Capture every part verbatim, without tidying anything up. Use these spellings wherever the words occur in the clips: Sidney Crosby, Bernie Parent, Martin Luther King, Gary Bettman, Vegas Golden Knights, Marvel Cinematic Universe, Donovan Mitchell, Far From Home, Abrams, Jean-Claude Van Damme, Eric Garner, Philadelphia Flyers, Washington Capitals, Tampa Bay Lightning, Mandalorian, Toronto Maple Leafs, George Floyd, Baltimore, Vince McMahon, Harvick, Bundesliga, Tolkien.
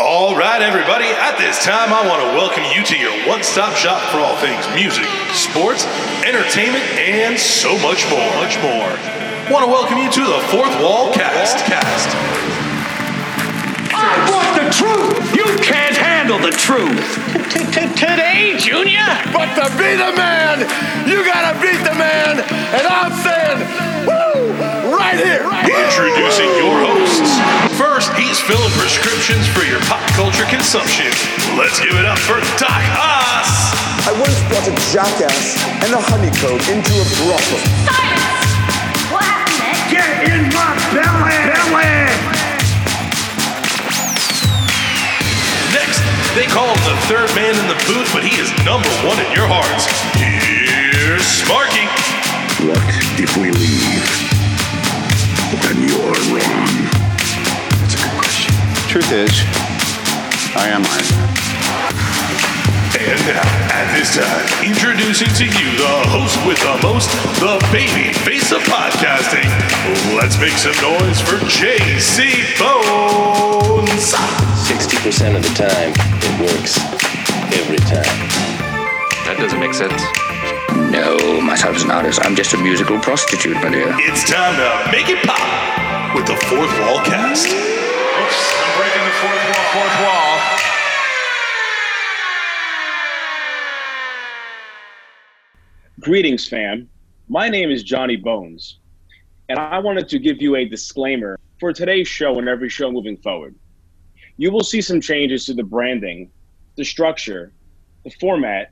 All right, everybody, at this time, I want to welcome you to your one-stop shop for all things music, sports, entertainment, and so much more. Much more. I want to welcome you to the Fourth Wall Cast. Cast. I want the truth. You can't handle the truth. Today, Junior. But to be the man, you gotta beat the man, and I'm saying, woo, right here. Right here. Introducing your hosts. First, he's filling prescriptions for your pop culture consumption. Let's give it up for Doc Haas. I once brought a jackass and a honeycomb into a brothel. Silence! What happened next? Get in my belly! Belly! Next, they call him the third man in the booth, but he is number one in your hearts. Here's Sparky. What if we leave? Then you're wrong. Truth is, I am Iron Man. And now, at this time, introducing to you the host with the most, the baby face of podcasting. Let's make some noise for J C Bones. sixty percent of the time, it works. Every time. That doesn't make sense. No, myself is an artist. I'm just a musical prostitute, my dear. It's time to make it pop with the Fourth Wall Cast. Oops, I'm breaking the fourth wall, fourth wall. Greetings, fam. My name is Johnny Bones, and I wanted to give you a disclaimer for today's show and every show moving forward. You will see some changes to the branding, the structure, the format,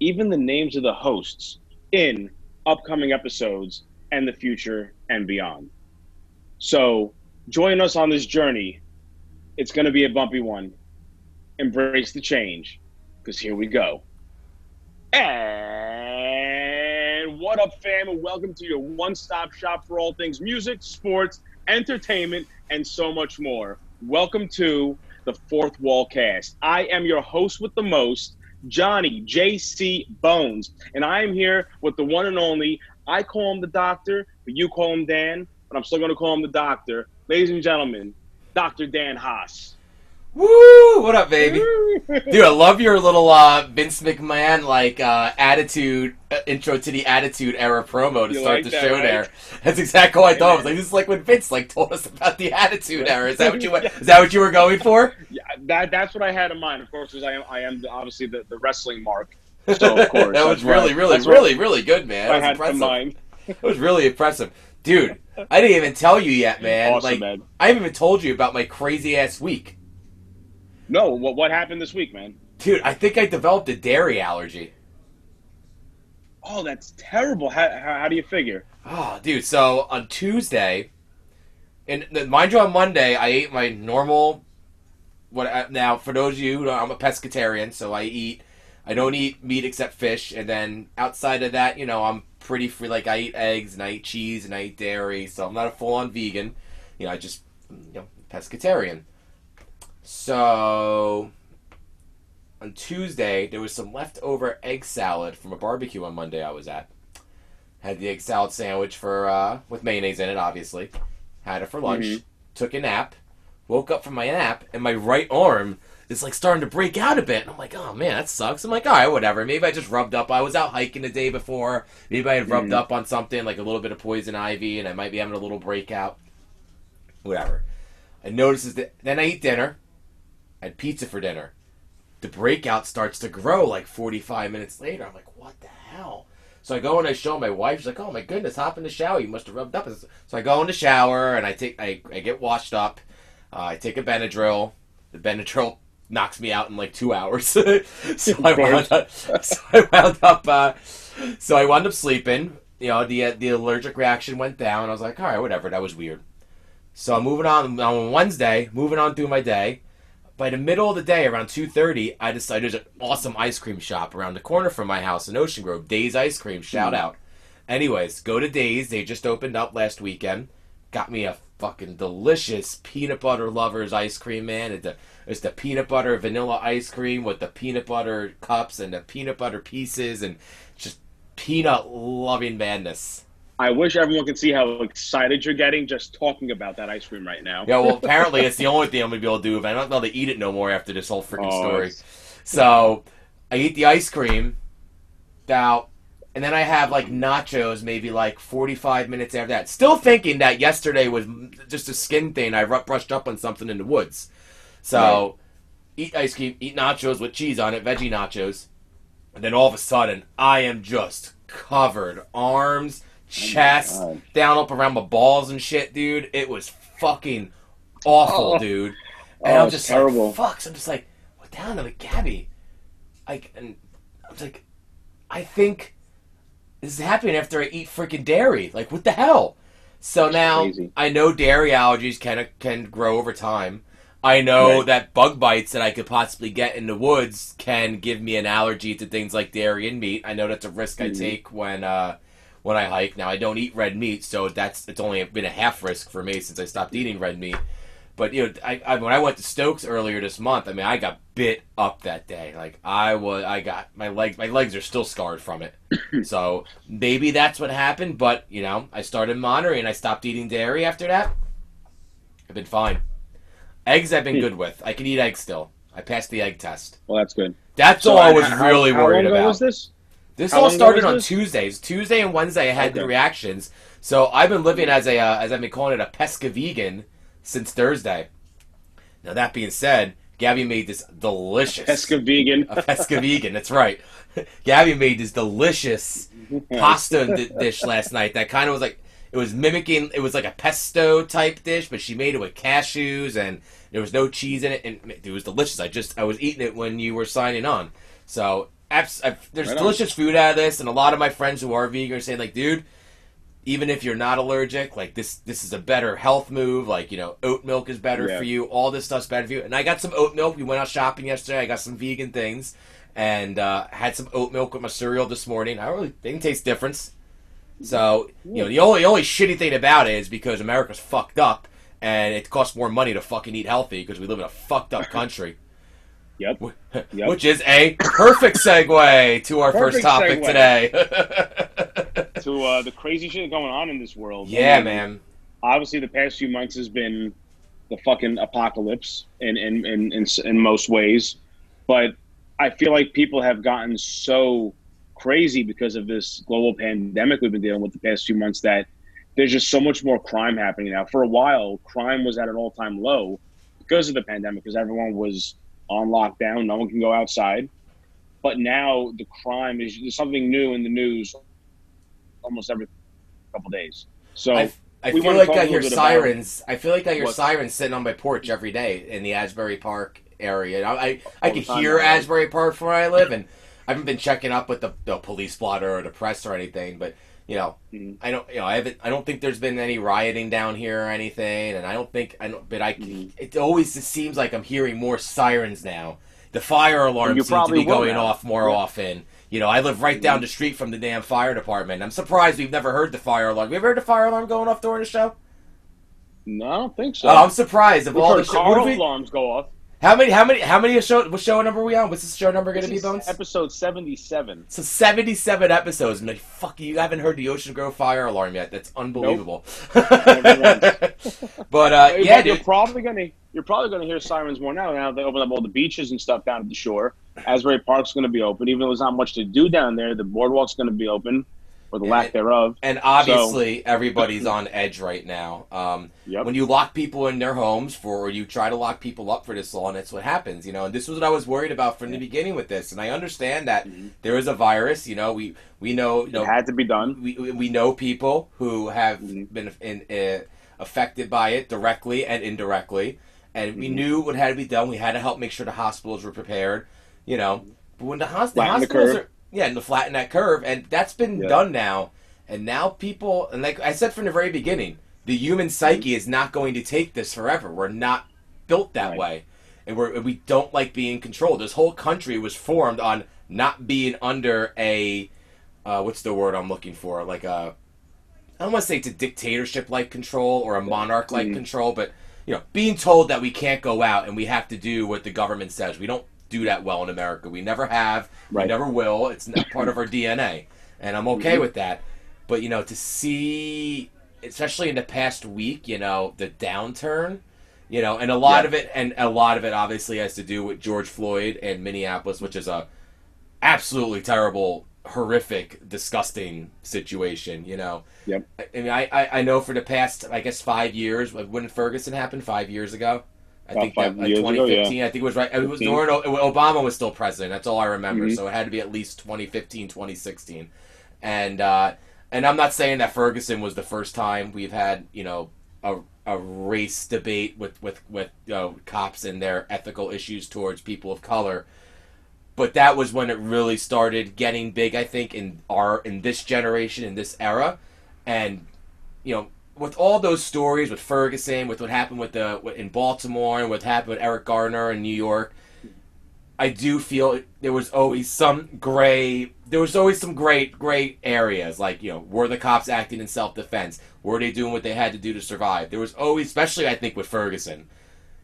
even the names of the hosts in upcoming episodes and the future and beyond. So, join us on this journey. It's going to be a bumpy one. Embrace the change, because here we go. And what up, fam, and welcome to your one-stop shop for all things music, sports, entertainment, and so much more. Welcome to the Fourth Wall Cast. I am your host with the most, Johnny J C Bones, and I am here with the one and only, I call him the doctor, but you call him Dan, but I'm still going to call him the doctor. Ladies and gentlemen, Doctor Dan Haas. Woo! What up, baby? Dude, I love your little uh, Vince McMahon like uh, attitude uh, intro to the Attitude Era promo to you start like the that, show. Right? There, that's exactly what I thought. I was like, this is like when Vince like told us about the Attitude Era. Is that what you went, is that what you were going for? Yeah, that that's what I had in mind. Of course, because I am I am obviously the, the wrestling mark. So of course, that was really, really, really, really, really good, man. I had in mind. It was really impressive, dude. I didn't even tell you yet, man. Awesome, like, man. I haven't even told you about my crazy-ass week. No, what what happened this week, man? Dude, I think I developed a dairy allergy. Oh, that's terrible. How, how, how do you figure? Oh, dude, so on Tuesday, and mind you, on Monday, I ate my normal, what now, for those of you who don't, I'm a pescatarian, so I eat, I don't eat meat except fish, and then outside of that, you know, I'm pretty free. Like, I eat eggs and I eat cheese and I eat dairy, so I'm not a full-on vegan. You know, I just, you know, pescatarian. So on Tuesday there was some leftover egg salad from a barbecue on Monday I was at. Had the egg salad sandwich for uh, with mayonnaise in it, obviously. Had it for lunch. Mm-hmm. Took a nap. Woke up from my nap and my right arm is like starting to break out a bit. And I'm like, oh man, that sucks. I'm like, all right, whatever. Maybe I just rubbed up. I was out hiking the day before. Maybe I had rubbed mm-hmm. up on something, like a little bit of poison ivy, and I might be having a little breakout. Whatever. I notice that. Then I eat dinner. I had pizza for dinner. The breakout starts to grow like forty-five minutes later. I'm like, what the hell? So I go and I show my wife. She's like, oh my goodness, hop in the shower. You must have rubbed up. So I go in the shower and I take, I, I get washed up. Uh, I take a Benadryl. The Benadryl knocks me out in like two hours. so, I wound up, so I wound up. Uh, so I wound up sleeping. You know, the uh, the allergic reaction went down. I was like, all right, whatever. That was weird. So I'm moving on on Wednesday. Moving on through my day. By the middle of the day, around two thirty, I decided there's an awesome ice cream shop around the corner from my house in Ocean Grove. Days Ice Cream. Shout mm. out. Anyways, go to Days. They just opened up last weekend. Got me a fucking delicious peanut butter lovers ice cream, man. It's the, it's the peanut butter vanilla ice cream with the peanut butter cups and the peanut butter pieces and just peanut loving madness. I wish everyone could see how excited you're getting just talking about that ice cream right now. Yeah, well, apparently it's the only thing I'm going to be able to do. If I'm not going to eat it no more after this whole freaking oh, story. It's... So I eat the ice cream, now, and then I have, like, nachos maybe, like, forty-five minutes after that. Still thinking that yesterday was just a skin thing. I brushed up on something in the woods. So right. Eat ice cream, eat nachos with cheese on it, veggie nachos. And then all of a sudden, I am just covered. Arms, chest, oh down up around my balls and shit, dude. It was fucking awful, oh. dude. And oh, I'm just terrible. like, fuck. So I'm just like, what the hell? I'm like, Gabby. I, and I was like, I think this is happening after I eat freaking dairy. Like, what the hell? So That's now crazy. I know dairy allergies can can grow over time. I know right. that bug bites that I could possibly get in the woods can give me an allergy to things like dairy and meat. I know that's a risk mm-hmm. I take when uh, when I hike. Now, I don't eat red meat, so that's it's only been a half risk for me since I stopped eating red meat. But, you know, I, I, when I went to Stokes earlier this month, I mean, I got bit up that day. Like, I was, I got, my legs, my legs are still scarred from it. So, maybe that's what happened, but, you know, I started monitoring and I stopped eating dairy after that. I've been fine. Eggs I've been good with. I can eat eggs still. I passed the egg test. Well, that's good. That's so all I, I was how, really how worried about. How long ago was this? This how all started on this? Tuesdays. Tuesday and Wednesday I had okay. the reactions. So I've been living as a, uh, as I've been calling it, a pesca vegan since Thursday. Now, that being said, Gabby made this delicious... Pesca vegan. A pesca vegan, that's right. Gabby made this delicious pasta d- dish last night that kind of was like... It was mimicking, it was like a pesto type dish, but she made it with cashews and there was no cheese in it. And it was delicious. I just, I was eating it when you were signing on. So abs- I've, there's right delicious food out of this. And a lot of my friends who are vegan are saying like, dude, even if you're not allergic, like this, this is a better health move. Like, you know, oat milk is better yeah. for you. All this stuff's better for you. And I got some oat milk. We went out shopping yesterday. I got some vegan things and uh, had some oat milk with my cereal this morning. I really didn't taste difference. So, you know, the only, only shitty thing about it is because America's fucked up and it costs more money to fucking eat healthy because we live in a fucked up country. Yep. yep. Which is a perfect segue to our perfect first topic segue. today. to uh, the crazy shit going on in this world. Yeah, I mean, man. Obviously, the past few months has been the fucking apocalypse in, in, in, in, in most ways. But I feel like people have gotten so... crazy because of this global pandemic we've been dealing with the past few months that there's just so much more crime happening now. For a while, crime was at an all-time low because of the pandemic, because everyone was on lockdown. No one can go outside. But now the crime is there's something new in the news almost every couple of days. So I, I, feel, like I, sirens, I feel like I hear sirens. I feel like I hear sirens sitting on my porch every day in the Asbury Park area. I I, I can hear now. Asbury Park from where I live and. I haven't been checking up with the, the police blotter or the press or anything, but you know, mm-hmm. I don't, you know, I haven't, I don't think there's been any rioting down here or anything, and I don't think, I don't, but I, mm-hmm. it always just seems like I'm hearing more sirens now. The fire alarms seem to be going now. off more yeah. often. You know, I live right mm-hmm. down the street from the damn fire department. I'm surprised we've never heard the fire alarm. We ever heard the fire alarm going off during the show? No, I don't think so. Oh, I'm surprised of we've all the car sh- alarms go off. How many, how many, how many show, what show number are we on? What's this show number going to be, Bones? Episode seventy-seven. So seventy-seven episodes. And like, fuck you, you haven't heard the Ocean Grove fire alarm yet. That's unbelievable. Nope. but, uh, yeah, but dude. You're probably going to, you're probably going to hear sirens more now. Now they open up all the beaches and stuff down at the shore. Asbury Park's going to be open. Even though there's not much to do down there, the boardwalk's going to be open. Or the and, lack thereof. And obviously, so. everybody's on edge right now. Um, yep. When you lock people in their homes for, or you try to lock people up for this long, that's what happens, you know. And this was what I was worried about from the beginning with this. And I understand that mm-hmm. there is a virus, you know. We we know, you know, it had to be done. We we know people who have mm-hmm. been in, uh, affected by it directly and indirectly, and mm-hmm. we knew what had to be done. We had to help make sure the hospitals were prepared, you know. But when the, hosp- the hospitals the are Yeah, and to flatten that curve, and that's been yeah. done now. And now people, and like I said from the very beginning, the human psyche is not going to take this forever. We're not built that right. way, and we we don't like being controlled. This whole country was formed on not being under a, uh, what's the word I'm looking for? Like a, I don't want to say it's a dictatorship-like control or a monarch-like mm-hmm. control, but you know, being told that we can't go out and we have to do what the government says. We don't. Do that well in America. We never have. Right. We never will. It's not part of our D N A, and I'm okay mm-hmm. with that. But, you know, to see, especially in the past week, you know, the downturn, you know, and a lot yeah. of it, and a lot of it obviously has to do with George Floyd and Minneapolis, which is a absolutely terrible, horrific, disgusting situation, you know. Yep. I mean, I, I, I know for the past, I guess, five years, when Ferguson happened five years ago, I About think that, like twenty fifteen, ago, yeah. I think it was right. It was during, Obama was still president. That's all I remember. Mm-hmm. So it had to be at least twenty fifteen, twenty sixteen. And, uh, and I'm not saying that Ferguson was the first time we've had, you know, a, a race debate with, with, with you know, cops and their ethical issues towards people of color. But that was when it really started getting big, I think, in our in this generation, in this era. And, you know, with all those stories, with Ferguson, with what happened with the in Baltimore, and what happened with Eric Garner in New York, I do feel it, there was always some gray. There was always some great, great areas. Like, you know, were the cops acting in self-defense? Were they doing what they had to do to survive? There was always, especially I think with Ferguson,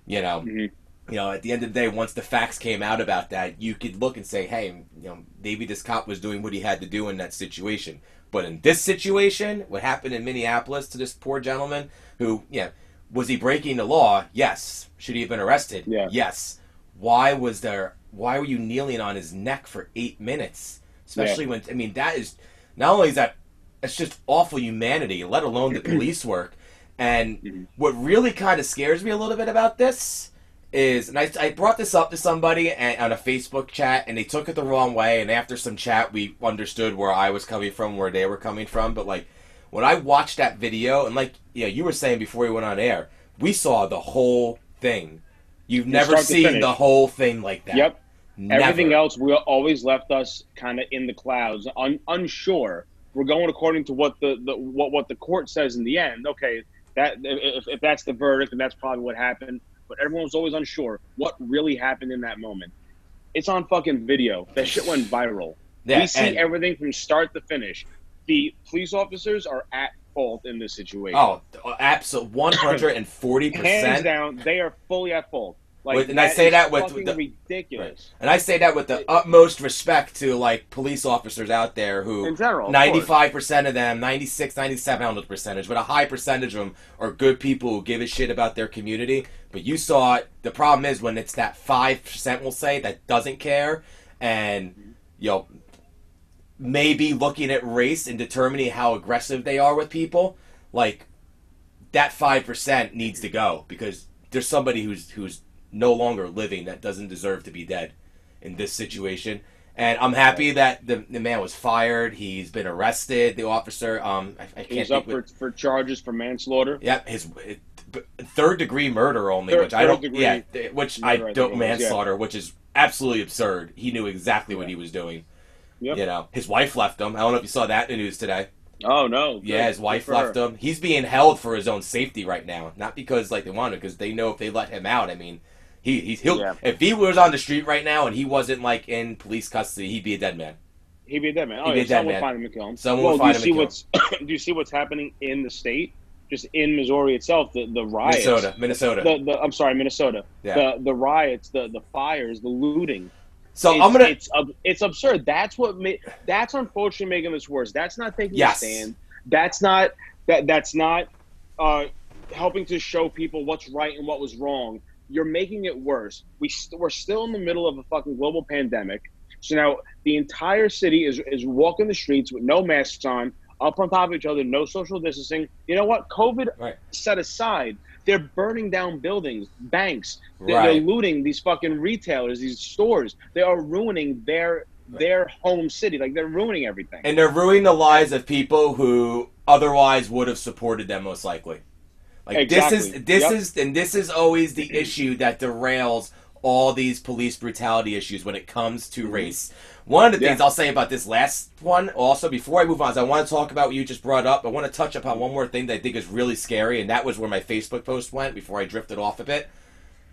you know, mm-hmm. you know, at the end of the day, once the facts came out about that, you could look and say, hey, you know, maybe this cop was doing what he had to do in that situation. But in this situation, what happened in Minneapolis to this poor gentleman who, yeah, was he breaking the law? Yes. Should he have been arrested? Yeah. Yes. Why was there, why were you kneeling on his neck for eight minutes? Especially yeah. when, I mean, that is, not only is that, it's just awful humanity, let alone the police work. And what really kind of scares me a little bit about this is, and I, I brought this up to somebody and, on a Facebook chat, and they took it the wrong way, and after some chat, we understood where I was coming from, where they were coming from, but, like, when I watched that video, and like, you know, you were saying before we went on air, we saw the whole thing. You've you never seen the whole thing like that. Yep. Never. Everything else we always left us kind of in the clouds, un, unsure. We're going according to what the, the what what the court says in the end. Okay, that if, if that's the verdict, then that's probably what happened. But everyone was always unsure what really happened in that moment. It's on fucking video. That shit went viral. Yeah, we see and, everything from start to finish. The police officers are at fault in this situation. Oh, absolutely, one hundred and forty percent. Hands down, they are fully at fault. Like, with, and I say that with the, ridiculous. Right. And I say that with the it, utmost respect to like police officers out there who, in general, ninety-five percent of them, ninety-six, ninety-seven, I don't know the percentage, but a high percentage of them are good people who give a shit about their community. But you saw it. The problem is when it's that five percent, we'll say, that doesn't care, and you know, maybe looking at race and determining how aggressive they are with people, like that five percent needs to go because there's somebody who's who's no longer living that doesn't deserve to be dead in this situation. And I'm happy that the, the man was fired. He's been arrested, the officer. Um, I, I can't He's up for, for charges for manslaughter. Yeah, his it, third-degree murder only, third, which I don't... Yeah, which I don't... Manslaughter, yeah. Which is absolutely absurd. He knew exactly yeah. what he was doing. Yep. You know, his wife left him. I don't know if you saw that in the news today. Oh, no. Good. Yeah, his wife left her. him. He's being held for his own safety right now. Not because, like, they wanted to, because they know if they let him out, I mean... He, he's, he'll, yeah. If he was on the street right now and he wasn't like in police custody, he'd be a dead man. He'd be a dead man. Oh, he'd be yeah, a dead someone man. Find him and kill him. Someone well, find him see and kill what's, him. Do you see what's happening in the state? Just in Missouri itself, the, the riots. Minnesota. Minnesota. The, the, I'm sorry, Minnesota. Yeah. The the riots, the, the fires, the looting. So it's, I'm gonna. It's, it's absurd. That's what. Ma- that's unfortunately making this worse. That's not taking yes. a stand. That's not. That that's not. Uh, helping to show people what's right and what was wrong. You're making it worse. We st- we're still in the middle of a fucking global pandemic. So now the entire city is is walking the streets with no masks on, up on top of each other, no social distancing. You know what? COVID right. set aside. They're burning down buildings, banks. They're, right. they're looting these fucking retailers, these stores. They are ruining their right. their home city. Like, they're ruining everything. And they're ruining the lives of people who otherwise would have supported them most likely. Like exactly. this is this yep. is and this is always the issue that derails all these police brutality issues when it comes to race. One of the yeah. things I'll say about this last one also before I move on is I want to talk about what you just brought up. I want to touch upon one more thing that I think is really scary, and that was where my Facebook post went before I drifted off a bit.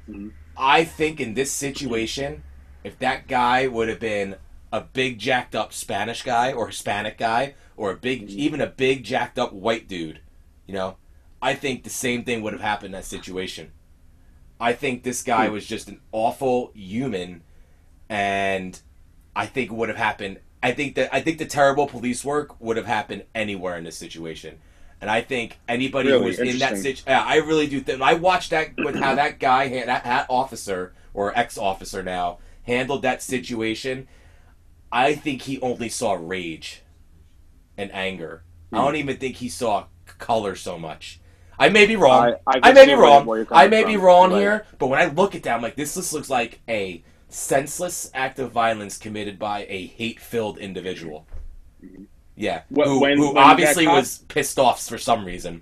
Mm-hmm. I think in this situation, if that guy would have been a big jacked up Spanish guy or Hispanic guy or a big mm-hmm. even a big jacked up white dude, you know, I think the same thing would have happened in that situation. I think this guy was just an awful human, and I think it would have happened I think that I think the terrible police work would have happened anywhere in this situation. And I think anybody really who was in that situation, yeah, I really do think, I watched that with how that guy, that, that officer or ex-officer now handled that situation. I think he only saw rage and anger. Mm. I don't even think he saw color so much. I may be wrong. I, I, I may be wrong. I may from, be wrong right. here, but when I look at that, I'm like, this just looks like a senseless act of violence committed by a hate-filled individual. Mm-hmm. Yeah, when, who, when, who when obviously cop, was pissed off for some reason.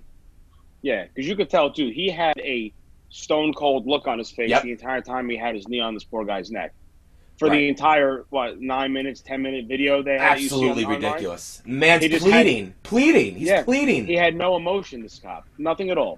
Yeah, because you could tell, too, he had a stone-cold look on his face yep. the entire time he had his knee on this poor guy's neck. For right. the entire, what, nine minutes, ten-minute video they had. Absolutely ridiculous. Online. Man's pleading. Had, pleading. He's yeah, pleading. He had no emotion, this cop. Nothing at all.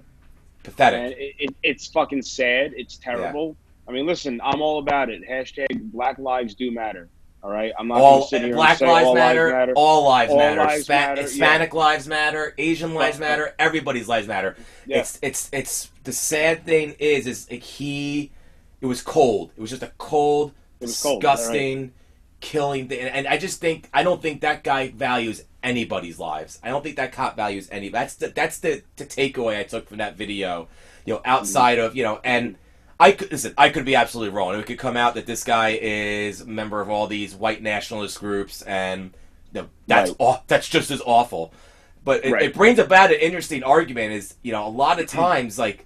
Pathetic. And it, it, it's fucking sad. It's terrible. Yeah. I mean, listen, I'm all about it. Hashtag Black Lives Do Matter. All right, I'm not all, here Black and say lives, all matter, lives matter. All lives all matter. Lives Spa- matter Hispanic yeah. lives matter. Asian lives matter. Everybody's lives matter. Yeah. It's it's it's the sad thing is is it, he. It was cold. It was just a cold, disgusting, cold, right? killing thing. And, and I just think I don't think that guy values anybody's lives. I don't think that cop values any. That's the that's the, the takeaway I took from that video. You know, outside mm-hmm. of you know and. I could listen, I could be absolutely wrong. It could come out that this guy is a member of all these white nationalist groups, and you know, that's right. aw- that's just as awful. But it, right. it brings about an interesting argument. Is you know a lot of times like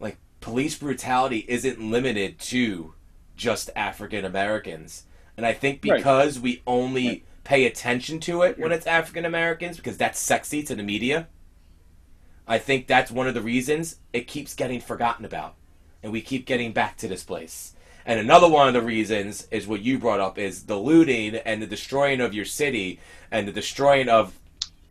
like police brutality isn't limited to just African Americans, and I think because right. we only right. pay attention to it when it's African Americans because that's sexy to the media. I think that's one of the reasons it keeps getting forgotten about. And we keep getting back to this place. And another one of the reasons is what you brought up is the looting and the destroying of your city and the destroying of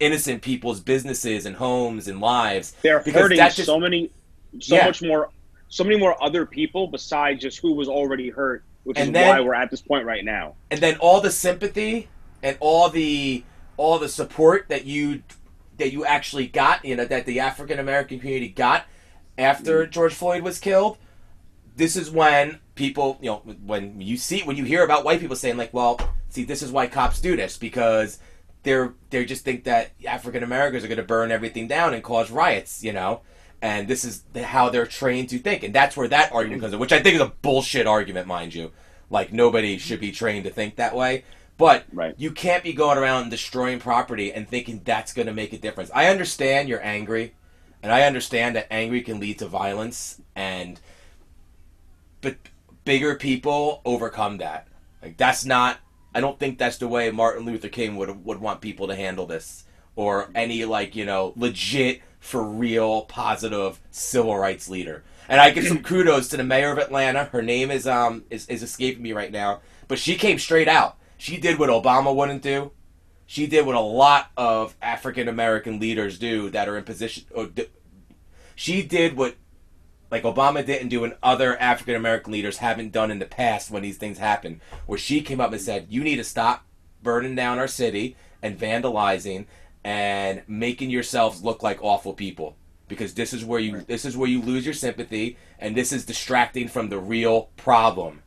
innocent people's businesses and homes and lives. They're hurting just, so many, so yeah. much more, so many more other people besides just who was already hurt, which and is then, why we're at this point right now. And then all the sympathy and all the all the support that you that you actually got, you know, that the African American community got after George Floyd was killed. This is when people, you know, when you see, when you hear about white people saying like, well, see, this is why cops do this, because they're, they just think that African Americans are going to burn everything down and cause riots, you know, and this is how they're trained to think. And that's where that argument comes in, which I think is a bullshit argument, mind you. Like nobody should be trained to think that way, but right. you can't be going around and destroying property and thinking that's going to make a difference. I understand you're angry. And I understand that anger can lead to violence, and but bigger people overcome that. Like that's not. I don't think that's the way Martin Luther King would would want people to handle this, or any like you know legit for real positive civil rights leader. And I give some kudos to the mayor of Atlanta. Her name is um is, is escaping me right now, but she came straight out. She did what Obama wouldn't do. She did what a lot of African American leaders do that are in position. Or d- she did what, like Obama didn't do, and other African American leaders haven't done in the past when these things happen. Where she came up and said, "You need to stop burning down our city and vandalizing and making yourselves look like awful people, because this is where you this is where you lose your sympathy, and this is distracting from the real problem."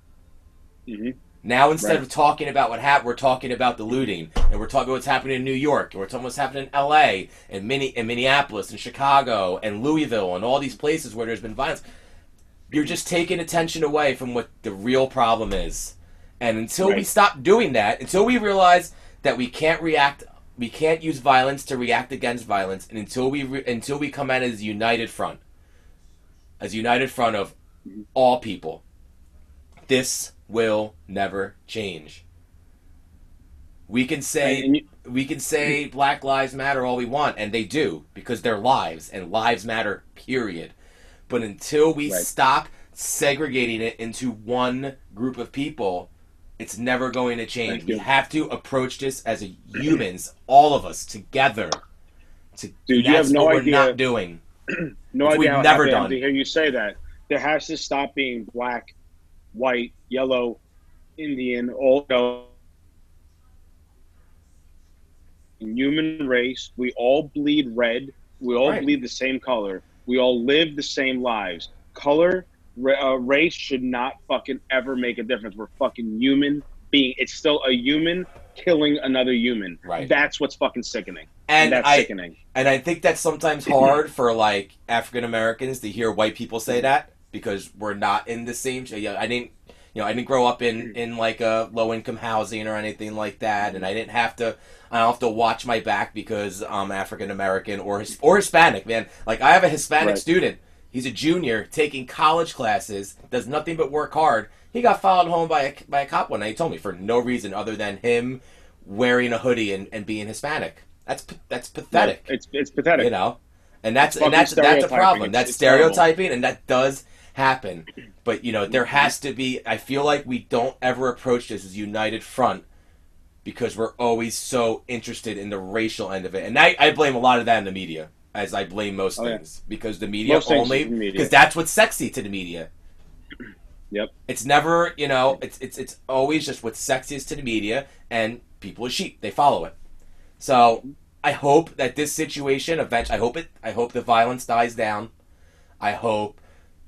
Mm-hmm. Now instead right. of talking about what happened, we're talking about the looting, and we're talking about what's happening in New York, and we're talking about what's happening in L A, and Mini- and Minneapolis, and Chicago, and Louisville, and all these places where there's been violence. You're just taking attention away from what the real problem is. And until right. we stop doing that, until we realize that we can't react, we can't use violence to react against violence, and until we re- until we come at it as a united front, as a united front of all people, this will never change. We can say you, we can say Black Lives Matter all we want, and they do, because they're lives, and lives matter, period. But until we right. stop segregating it into one group of people, it's never going to change. We have to approach this as a humans, all of us together. To, Dude, you have no what idea. We're not doing. no idea. We've how never done. To hear you say that, there has to stop being black, white, yellow, Indian, all go. Human race, we all bleed red. We all right. bleed the same color. We all live the same lives. Color, ra- uh, race should not fucking ever make a difference. We're fucking human being, it's still a human killing another human. Right. That's what's fucking sickening. And, and that's I, sickening. And I think that's sometimes hard for, like, African Americans to hear white people say that, because we're not in the same, you know, I didn't, you know, I didn't grow up in, in like a low income housing or anything like that. And I didn't have to, I don't have to watch my back because I'm African American or, or Hispanic, man. Like, I have a Hispanic right. student. He's a junior taking college classes, does nothing but work hard. He got followed home by a, by a cop one night. He told me, for no reason other than him wearing a hoodie and, and being Hispanic. That's that's pathetic. Yeah, it's it's pathetic. You know, and that's and that's that's a problem. It's, that's it's stereotyping, terrible. And that does happen. But you know, there has to be. I feel like we don't ever approach this as a united front because we're always so interested in the racial end of it. And I, I blame a lot of that in the media, as I blame most oh, things, yeah. because the media most only because that's what's sexy to the media. Yep. It's never, you know, it's it's it's always just what's sexiest to the media, and people are sheep. They follow it. So I hope that this situation eventually, I hope it, I hope the violence dies down. I hope,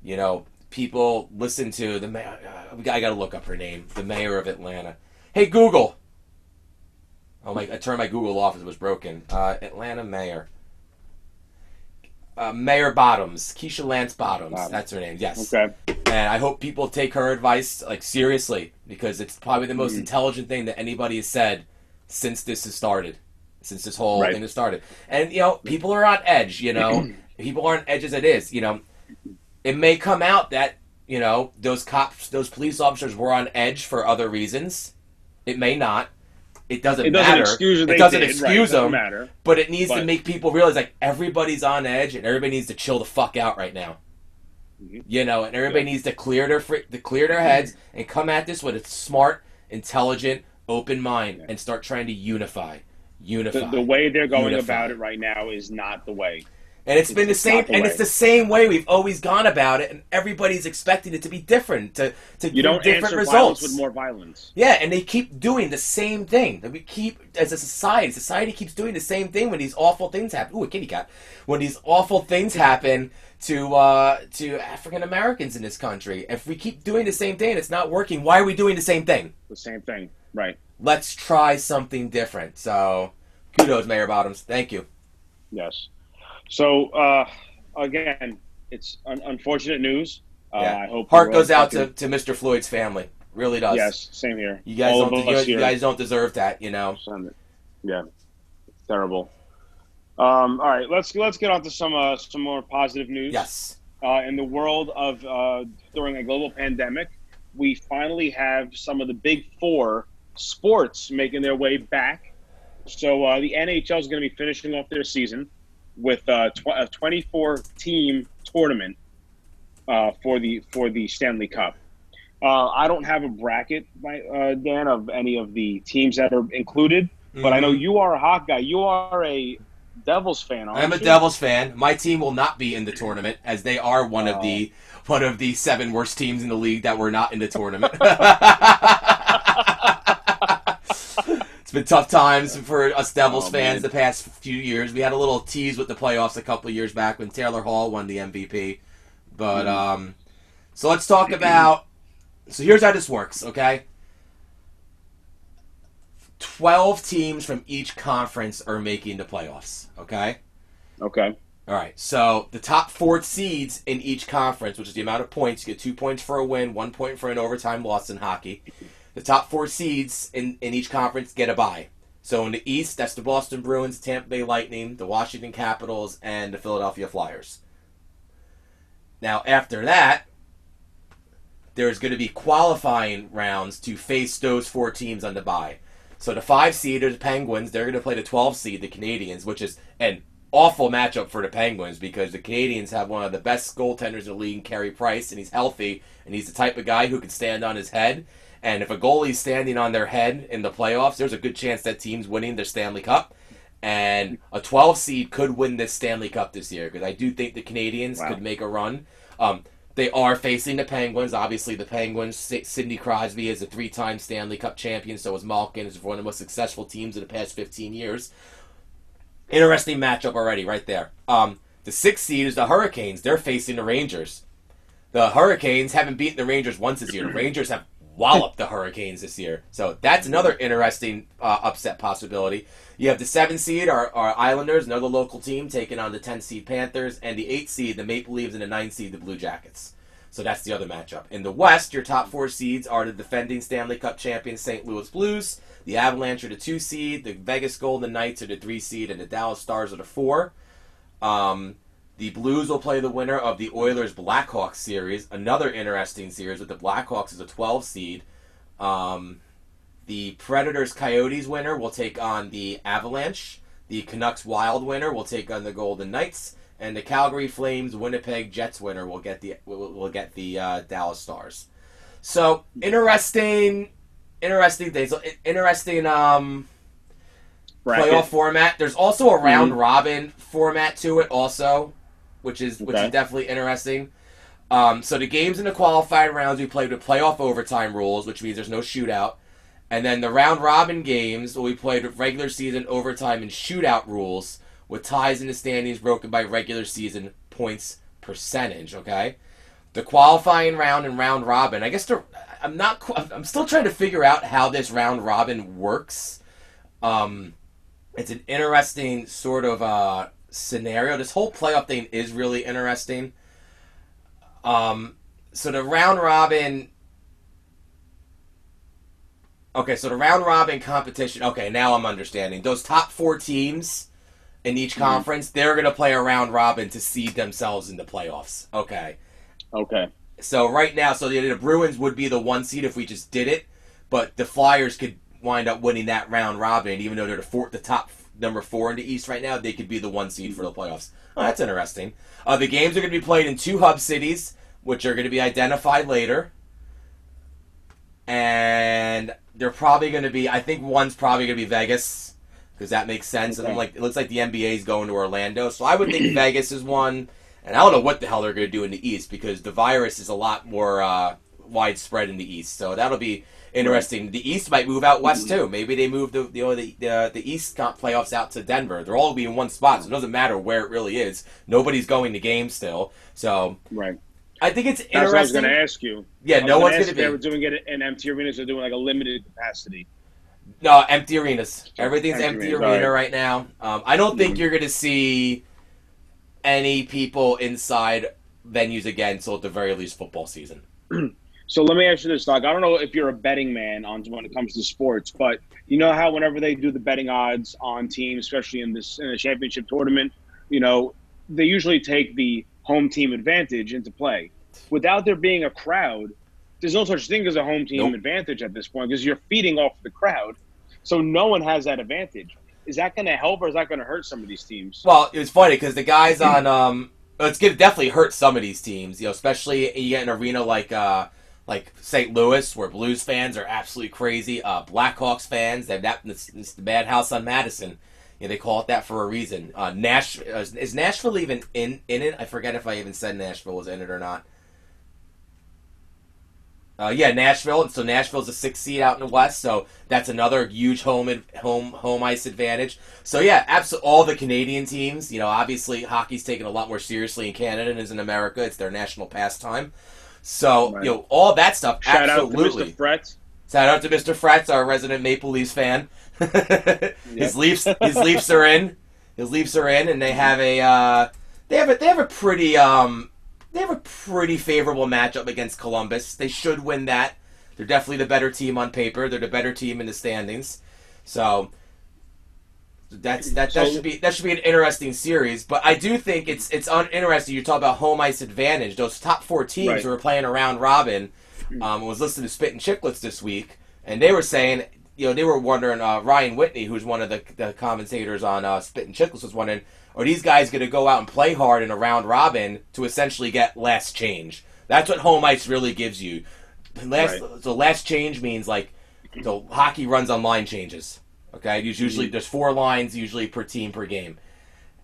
you know, people listen to the mayor. I gotta look up her name, the mayor of Atlanta. Hey Google. Oh my! I turned my Google off as it was broken. Uh, Atlanta mayor. Uh, Mayor Bottoms, Keisha Lance Bottoms, Bottoms. That's her name. Yes. Okay. And I hope people take her advice like seriously, because it's probably the most mm. intelligent thing that anybody has said since this has started. Since this whole right. thing has started. And, you know, people are on edge, you know. People aren't edge as it is, you know. It may come out that, you know, those cops, those police officers were on edge for other reasons. It may not. It doesn't, it doesn't matter. Excuse it doesn't did, excuse right. them. It doesn't matter. But it needs but. to make people realize, like, everybody's on edge and everybody needs to chill the fuck out right now. Mm-hmm. You know, and everybody yeah. needs to clear their, fr- to clear their heads mm-hmm. and come at this with a smart, intelligent, open mind yeah. and start trying to unify. Unify. The, the way they're going Unify. about it right now is not the way. And it's, it's been the same, the and way. it's the same way we've always gone about it, and everybody's expecting it to be different, to to you don't different answer results violence with more violence. Yeah, and they keep doing the same thing. That we keep as a society. Society keeps doing the same thing when these awful things happen. Ooh, a kitty cat. When these awful things happen to uh, to African Americans in this country, if we keep doing the same thing and it's not working, why are we doing the same thing? The same thing, right? Let's try something different. So, kudos, Mayor Bottoms. Thank you. Yes. So, uh, again, it's un- unfortunate news. Uh, yeah. I hope heart goes out to, to Mister Floyd's family. Really does. Yes, same here. You guys, don't, de- you guys don't deserve that, you know. Yeah, it's terrible. Um, all right, let's let's get on to some uh, some more positive news. Yes. Uh, in the world of uh, during a global pandemic, we finally have some of the big four sports making their way back. So uh, the N H L is going to be finishing off their season with uh, tw- a twenty-four team tournament uh, for the for the Stanley Cup. Uh, I don't have a bracket, by, uh, Dan, of any of the teams that are included, mm-hmm. but I know you are a hot guy. You are a Devils fan, aren't you? I'm a Devils fan. My team will not be in the tournament, as they are one uh, of the one of the seven worst teams in the league that were not in the tournament. It's been tough times for us Devils oh, fans man. the past few years. We had a little tease with the playoffs a couple of years back when Taylor Hall won the M V P. But, mm-hmm. um, so let's talk about, so here's how this works, okay? twelve teams from each conference are making the playoffs, okay? Okay. All right, so the top four seeds in each conference, which is the amount of points, you get two points for a win, one point for an overtime loss in hockey. The top four seeds in, in each conference get a bye. So in the East, that's the Boston Bruins, Tampa Bay Lightning, the Washington Capitals, and the Philadelphia Flyers. Now, after that, there's going to be qualifying rounds to face those four teams on the bye. So the five seed are the Penguins. They're going to play the twelve seed, the Canadiens, which is an awful matchup for the Penguins because the Canadiens have one of the best goaltenders in the league, Carey Price, and he's healthy, and he's the type of guy who can stand on his head. And if a goalie's standing on their head in the playoffs, there's a good chance that team's winning their Stanley Cup. And a twelve seed could win this Stanley Cup this year because I do think the Canadiens wow. could make a run. Um, they are facing the Penguins. Obviously, the Penguins, Sidney Crosby is a three-time Stanley Cup champion. So is Malkin. It's one of the most successful teams in the past fifteen years. Interesting matchup already right there. Um, the sixth seed is the Hurricanes. They're facing the Rangers. The Hurricanes haven't beaten the Rangers once this year. The Rangers have wallop the Hurricanes this year. So that's another interesting uh, upset possibility. You have the seven seed, our, our Islanders, another local team, taking on the ten seed Panthers, and the eight seed, the Maple Leafs, and the nine seed, the Blue Jackets. So that's the other matchup. In the West, your top four seeds are the defending Stanley Cup champions Saint Louis Blues, the Avalanche are the two seed, the Vegas Golden Knights are the three seed, and the Dallas Stars are the four. Um, the Blues will play the winner of the Oilers-Blackhawks series, another interesting series with the Blackhawks as a twelve seed. Um, the Predators-Coyotes winner will take on the Avalanche. The Canucks-Wild winner will take on the Golden Knights. And the Calgary Flames, Winnipeg Jets winner will get the will, will get the uh, Dallas Stars. So interesting, interesting things. Interesting um, playoff format. There's also a round mm-hmm. robin format to it, also, which is okay. which is definitely interesting. Um, so the games in the qualifying rounds we played with playoff overtime rules, which means there's no shootout. And then the round robin games we played with regular season overtime and shootout rules, with ties in the standings broken by regular season points percentage, okay? The qualifying round and round robin, I guess the, I'm not, I'm still trying to figure out how this round robin works. Um, it's an interesting sort of uh, scenario. This whole playoff thing is really interesting. Um, so the round robin, okay, so the round robin competition, okay, now I'm understanding. Those top four teams in each conference, mm-hmm. they're going to play a round robin to seed themselves in the playoffs. Okay. Okay. So right now, so the, the Bruins would be the one seed if we just did it, but the Flyers could wind up winning that round robin, even though they're the, four, the top number four in the East right now, they could be the one seed for the playoffs. Oh, that's interesting. Uh, the games are going to be played in two hub cities, which are going to be identified later. And they're probably going to be, I think one's probably going to be Vegas, because that makes sense. Okay. And I'm like, it looks like the N B A is going to Orlando. So I would think Vegas is one. And I don't know what the hell they're going to do in the East, because the virus is a lot more uh, widespread in the East. So that'll be interesting. Right. The East might move out west, too. Maybe they move the you know, the, the the East playoffs out to Denver. They're all going to be in one spot, so it doesn't matter where it really is. Nobody's going to games still. So right. I think it's interesting. That's what I was going to ask you. Yeah, no one's going to be. They were doing it in empty arenas. They're doing like a limited capacity. No, empty arenas. Everything's empty, empty arena right, right now. Um, I don't think mm-hmm. you're going to see any people inside venues again until at the very least football season. So let me ask you this, Doc. I don't know if you're a betting man on when it comes to sports, but you know how whenever they do the betting odds on teams, especially in this in a championship tournament, you know, they usually take the home team advantage into play. Without there being a crowd, there's no such thing as a home team nope. advantage at this point, because you're feeding off the crowd. So no one has that advantage. Is that going to help or is that going to hurt some of these teams? Well, it's funny because the guys on um, – it's going to definitely hurt some of these teams, you know, especially you get an arena like uh, like Saint Louis, where Blues fans are absolutely crazy. Uh, Blackhawks fans, they have that, it's, it's the madhouse on Madison. You know, they call it that for a reason. Uh, Nash, is Nashville even in, in it? I forget if I even said Nashville was in it or not. Uh, yeah, Nashville. So Nashville's a sixth seed out in the West, so that's another huge home home home ice advantage. So yeah, absolutely all the Canadian teams. You know, obviously hockey's taken a lot more seriously in Canada than it is in America. It's their national pastime. So right. you know, all that stuff. Shout absolutely. out to Mister Fretz. Shout out to Mister Fretz, our resident Maple Leafs fan. Yep. His Leafs, his Leafs are in. His Leafs are in, and they have a uh, they have a they have a pretty. Um, They have a pretty favorable matchup against Columbus. They should win that. They're definitely the better team on paper. They're the better team in the standings. So that's that. That should be that should be an interesting series. But I do think it's it's uninteresting. You talk about home ice advantage. Those top four teams right. who were playing a round robin. Um, was listening to Spit and Chicklets this week, and they were saying, you know, they were wondering. Uh, Ryan Whitney, who's one of the, the commentators on uh, Spit and Chicklets, was wondering, are these guys going to go out and play hard in a round robin to essentially get last change? That's what home ice really gives you. Last, right. So last change means like, so hockey runs on line changes. Okay, there's usually there's four lines usually per team per game,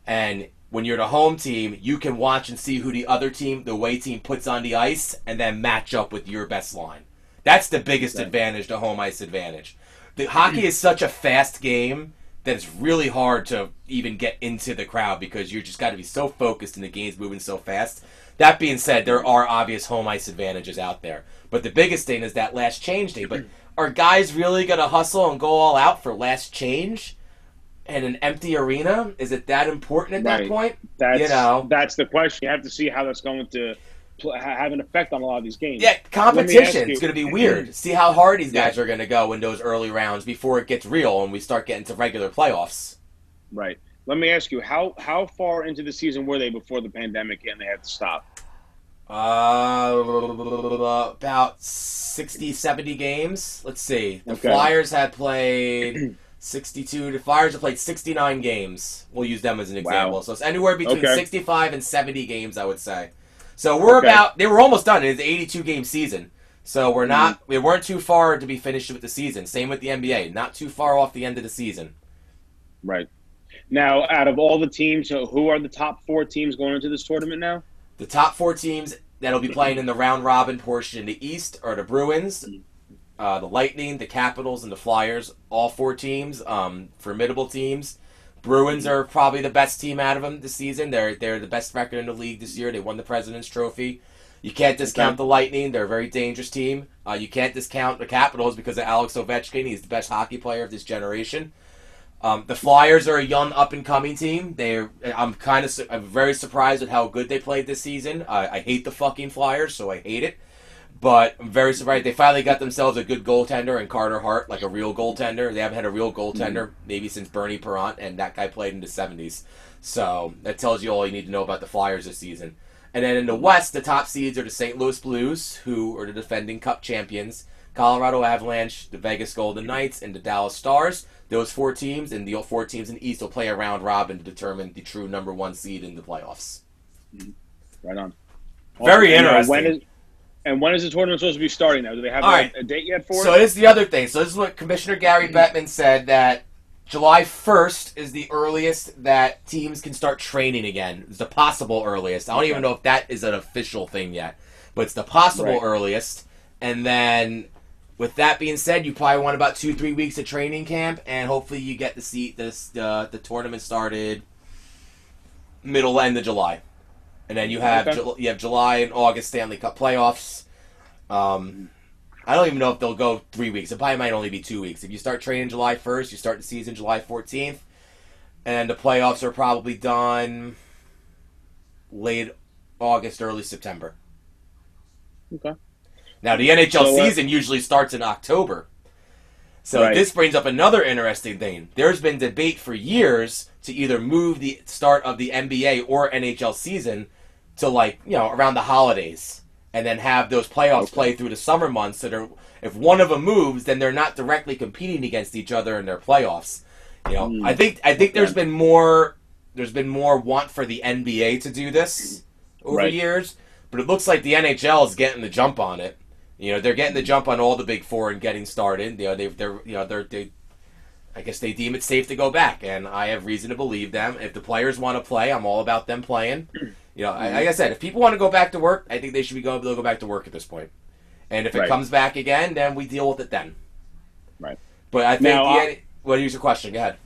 and when you're the home team, you can watch and see who the other team, the away team, puts on the ice, and then match up with your best line. That's the biggest right. advantage, the home ice advantage. The hockey is such a fast game that it's really hard to even get into the crowd because you just got to be so focused and the game's moving so fast. That being said, there are obvious home ice advantages out there. But the biggest thing is that last change day. But are guys really going to hustle and go all out for last change in an empty arena? Is it that important at right. that point? That's, you know, that's the question. You have to see how that's going to pl- have an effect on a lot of these games. Yeah, competition is going to be weird. See how hard these guys yeah. are going to go in those early rounds before it gets real and we start getting to regular playoffs. Right. Let me ask you, how, how far into the season were they before the pandemic and they had to stop? Uh, about sixty, seventy games. Let's see. The okay. Flyers had played sixty-two. The Flyers have played sixty-nine games. We'll use them as an example. Wow. So it's anywhere between okay. sixty-five and seventy games, I would say. So we're okay. about – they were almost done. It's an eighty-two-game season. So we're not – we weren't too far to be finished with the season. Same with the N B A. Not too far off the end of the season. Right. Now, out of all the teams, who are the top four teams going into this tournament now? The top four teams that'll be playing in the round-robin portion in the East are the Bruins, uh, the Lightning, the Capitals, and the Flyers. All four teams, um, formidable teams. Bruins are probably the best team out of them this season. They're they're the best record in the league this year. They won the President's Trophy. You can't discount okay. the Lightning. They're a very dangerous team. Uh, you can't discount the Capitals because of Alex Ovechkin. He's the best hockey player of this generation. Um, the Flyers are a young, up-and-coming team. They're, I'm kind of su- I'm very surprised at how good they played this season. Uh, I hate the fucking Flyers, so I hate it. But I'm very surprised. They finally got themselves a good goaltender in Carter Hart, like a real goaltender. They haven't had a real goaltender mm-hmm. maybe since Bernie Parent, and that guy played in the seventies. So that tells you all you need to know about the Flyers this season. And then in the West, the top seeds are the Saint Louis Blues, who are the defending Cup champions, Colorado Avalanche, the Vegas Golden Knights, and the Dallas Stars. Those four teams and the four teams in the East will play a round robin to determine the true number one seed in the playoffs. Right on. Also, very interesting. When is, and when is the tournament supposed to be starting now? Do they have a, right. a date yet for so it? So this is the other thing. So this is what Commissioner Gary Bettman said, that July first is the earliest that teams can start training again. It's the possible earliest. I don't okay. even know if that is an official thing yet, but it's the possible right. earliest. And then... with that being said, you probably want about two, three weeks of training camp, and hopefully you get to see this, uh, the tournament started middle end of July. And then you have okay. Ju- you have July and August Stanley Cup playoffs. Um, I don't even know if they'll go three weeks. It probably might only be two weeks. If you start training July first, you start the season July fourteenth, and the playoffs are probably done late August, early September. Okay. Now, the N H L so, uh, season usually starts in October. So right. this brings up another interesting thing. There's been debate for years to either move the start of the N B A or N H L season to, like, you know, around the holidays and then have those playoffs okay. play through the summer months. So they're, if one of them moves, then they're not directly competing against each other in their playoffs. You know, mm. I think I think there's been more there's been more want for the N B A to do this over right. the years, but it looks like the N H L is getting the jump on it. You know, they're getting the jump on all the big four and getting started. You know, they've, they're, you know, they're, they, I guess they deem it safe to go back, and I have reason to believe them. If the players want to play, I'm all about them playing. You know, I, like I said, if people want to go back to work, I think they should be going to go back to work at this point. And if it right. comes back again, then we deal with it then. Right. But I think now, the, I, well, here's your question. Go ahead.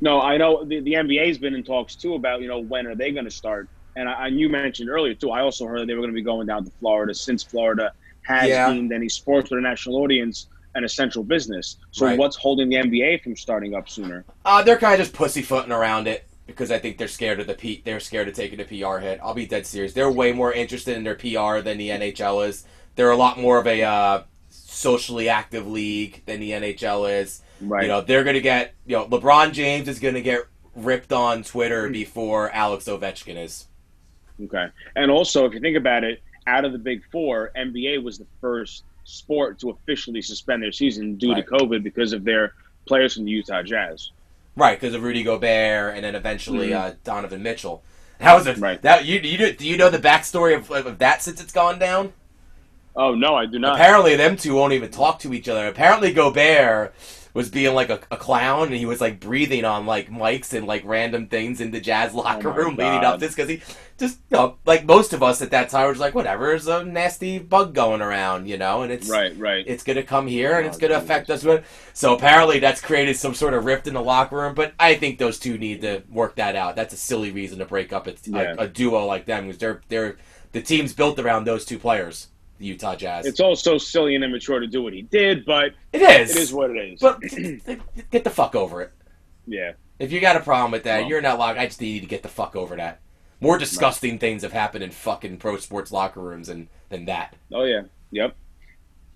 No, I know the, the N B A's been in talks too about, you know, when are they going to start? And I, and you mentioned earlier too, I also heard they were going to be going down to Florida since Florida has yeah. deemed any sports with a national audience an essential business. So right. what's holding the N B A from starting up sooner? Uh, they're kind of just pussyfooting around it because I think they're scared of the P- they're scared of taking a P R hit. I'll be dead serious. They're way more interested in their P R than the N H L is. They're a lot more of a uh, socially active league than the N H L is. Right. You know, they're going to get, you know, LeBron James is going to get ripped on Twitter before Alex Ovechkin is. Okay. And also, if you think about it, out of the big four, N B A was the first sport to officially suspend their season due right. to COVID because of their players from the Utah Jazz. Right, because of Rudy Gobert and then eventually mm-hmm. uh, Donovan Mitchell. That was a, right. that, you, you do, do you know the backstory of, of that since it's gone down? Oh, no, I do not. Apparently them two won't even talk to each other. Apparently Gobert was being like a, a clown, and he was like breathing on like mics and like random things in the Jazz locker oh room God. leading up to this because he just, you know, like most of us at that time, were just like, whatever, there's a nasty bug going around, you know, and it's right, right. it's going to come here and oh, it's going to affect us. So apparently that's created some sort of rift in the locker room, but I think those two need to work that out. That's a silly reason to break up a, yeah. a, a duo like them because they're, they're the team's built around those two players, the Utah Jazz. It's also silly and immature to do what he did, but it is. It is what it is. But get the fuck over it. Yeah. If you got a problem with that, well, you're not locked. I just need you to get the fuck over that. More disgusting right. things have happened in fucking pro sports locker rooms than, than that. Oh, yeah. Yep.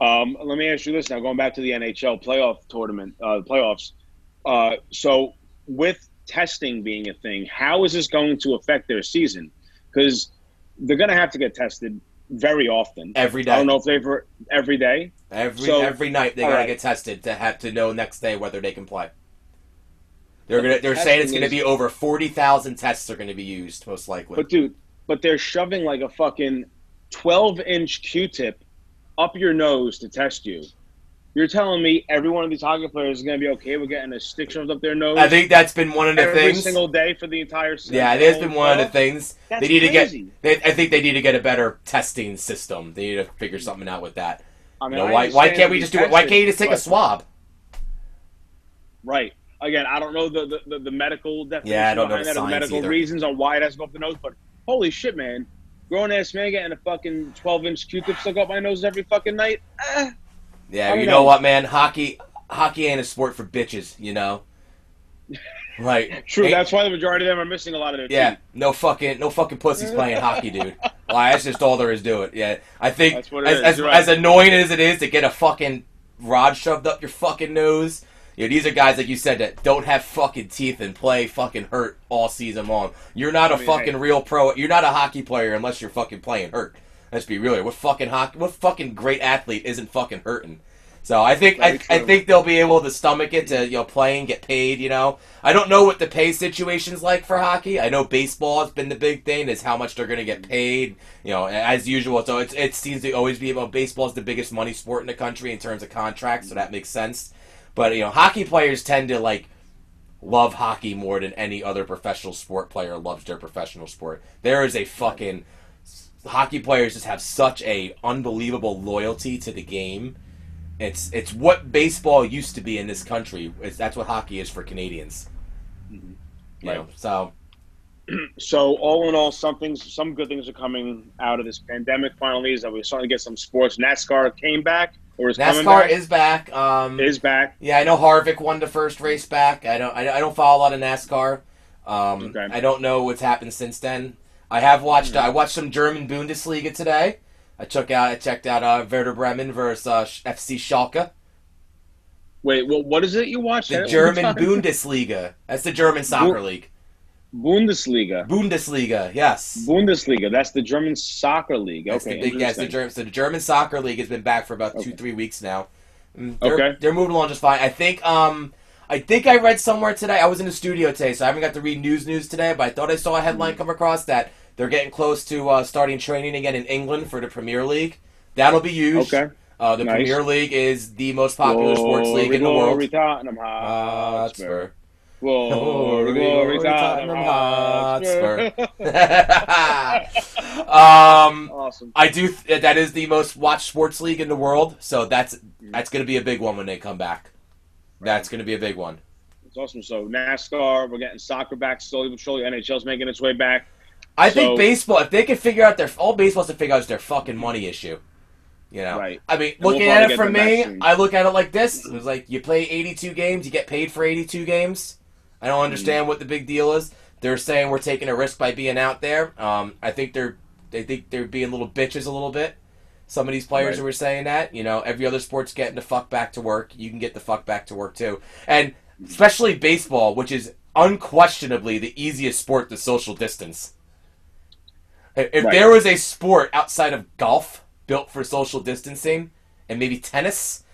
Um, let me ask you this now, going back to the N H L playoff tournament, uh, playoffs. Uh, so with testing being a thing, how is this going to affect their season? Because they're going to have to get tested very often. Every day. I don't know if they've heard every day. Every, so, every night they're going right. to get tested to have to know next day whether they can play. They're gonna, they're saying it's going to be over forty thousand tests are going to be used, most likely. But, dude, but they're shoving like a fucking twelve-inch Q-tip up your nose to test you. You're telling me every one of these hockey players is going to be okay with getting a stick shoved up their nose? I think that's been one of the every things. Every single day for the entire season. Yeah, it has been one of the things. That's they need crazy. To get, they, I think they need to get a better testing system. They need to figure something out with that. I mean, you know, I why, why can't we just do it? Why can't you just take a swab? Right. Again, I don't know the, the, the medical definition yeah, I don't behind know the that or medical either. Reasons on why it has to go up the nose, but holy shit, man. Grown-ass man getting a fucking twelve-inch Q-tip stuck up my nose every fucking night. Eh. Yeah, you know. know what, man? Hockey hockey ain't a sport for bitches, you know? Like, true, that's why the majority of them are missing a lot of their yeah, teeth. Yeah, no fucking, no fucking pussies playing hockey, dude. Like, that's just all there is to it. Yeah, I think as, is, as, right. as annoying as it is to get a fucking rod shoved up your fucking nose... You know, these are guys, like you said, that don't have fucking teeth and play fucking hurt all season long. You're not I mean, a fucking hey. real pro. You're not a hockey player unless you're fucking playing hurt. Let's be real. What fucking hockey? What fucking great athlete isn't fucking hurting? So I think I, I think they'll be able to stomach it to you know play and get paid. You know, I don't know what the pay situation's like for hockey. I know baseball has been the big thing is how much they're going to get paid. You know, as usual. So it it seems to always be about baseball is the biggest money sport in the country in terms of contracts. So that makes sense. But, you know, hockey players tend to, like, love hockey more than any other professional sport player loves their professional sport. There is a fucking... Hockey players just have such a unbelievable loyalty to the game. It's it's what baseball used to be in this country. It's, that's what hockey is for Canadians. Mm-hmm. You right. know, so... So, all in all, some, things, some good things are coming out of this pandemic, finally, is that we're starting to get some sports. NASCAR came back. Or is NASCAR back? is back. Um, is back. Yeah, I know Harvick won the first race back. I don't. I, I don't follow a lot of NASCAR. Um, okay. I don't know what's happened since then. I have watched. Mm-hmm. I watched some German Bundesliga today. I took out. I checked out uh, Werder Bremen versus uh, F C Schalke. Wait, well, what is it you watched? The German Bundesliga. That's the German soccer Bu- league. Bundesliga. Bundesliga, yes. Bundesliga, that's the German soccer league. Okay, the, yes, the German. So the German soccer league has been back for about okay. two, three weeks now. They're, okay, they're moving along just fine. I think. Um, I think I read somewhere today. I was in the studio today, so I haven't got to read news news today. But I thought I saw a headline come across that they're getting close to uh, starting training again in England for the Premier League. That'll be huge. Okay. Uh, the nice. Premier League is the most popular Whoa, sports league in the world. Uh, that's fair. Glory, glory, Tottenham Hotspur. um, awesome. I do. Th- that is the most watched sports league in the world. So that's that's going to be a big one when they come back. Right. That's going to be a big one. It's awesome. So NASCAR, we're getting soccer back slowly but surely. N H L's making its way back. I so, think baseball. If they can figure out their all baseball has to figure out is their fucking money issue. You know, right. I mean, and looking we'll at it from me, I look at it like this: it was like you play eighty-two games, you get paid for eighty-two games. I don't understand what the big deal is. They're saying we're taking a risk by being out there. Um, I think they're they think they're being little bitches a little bit. Some of these players right. who were saying that, you know, every other sport's getting the fuck back to work. You can get the fuck back to work too, and especially baseball, which is unquestionably the easiest sport to social distance. If right. there was a sport outside of golf built for social distancing, and maybe tennis,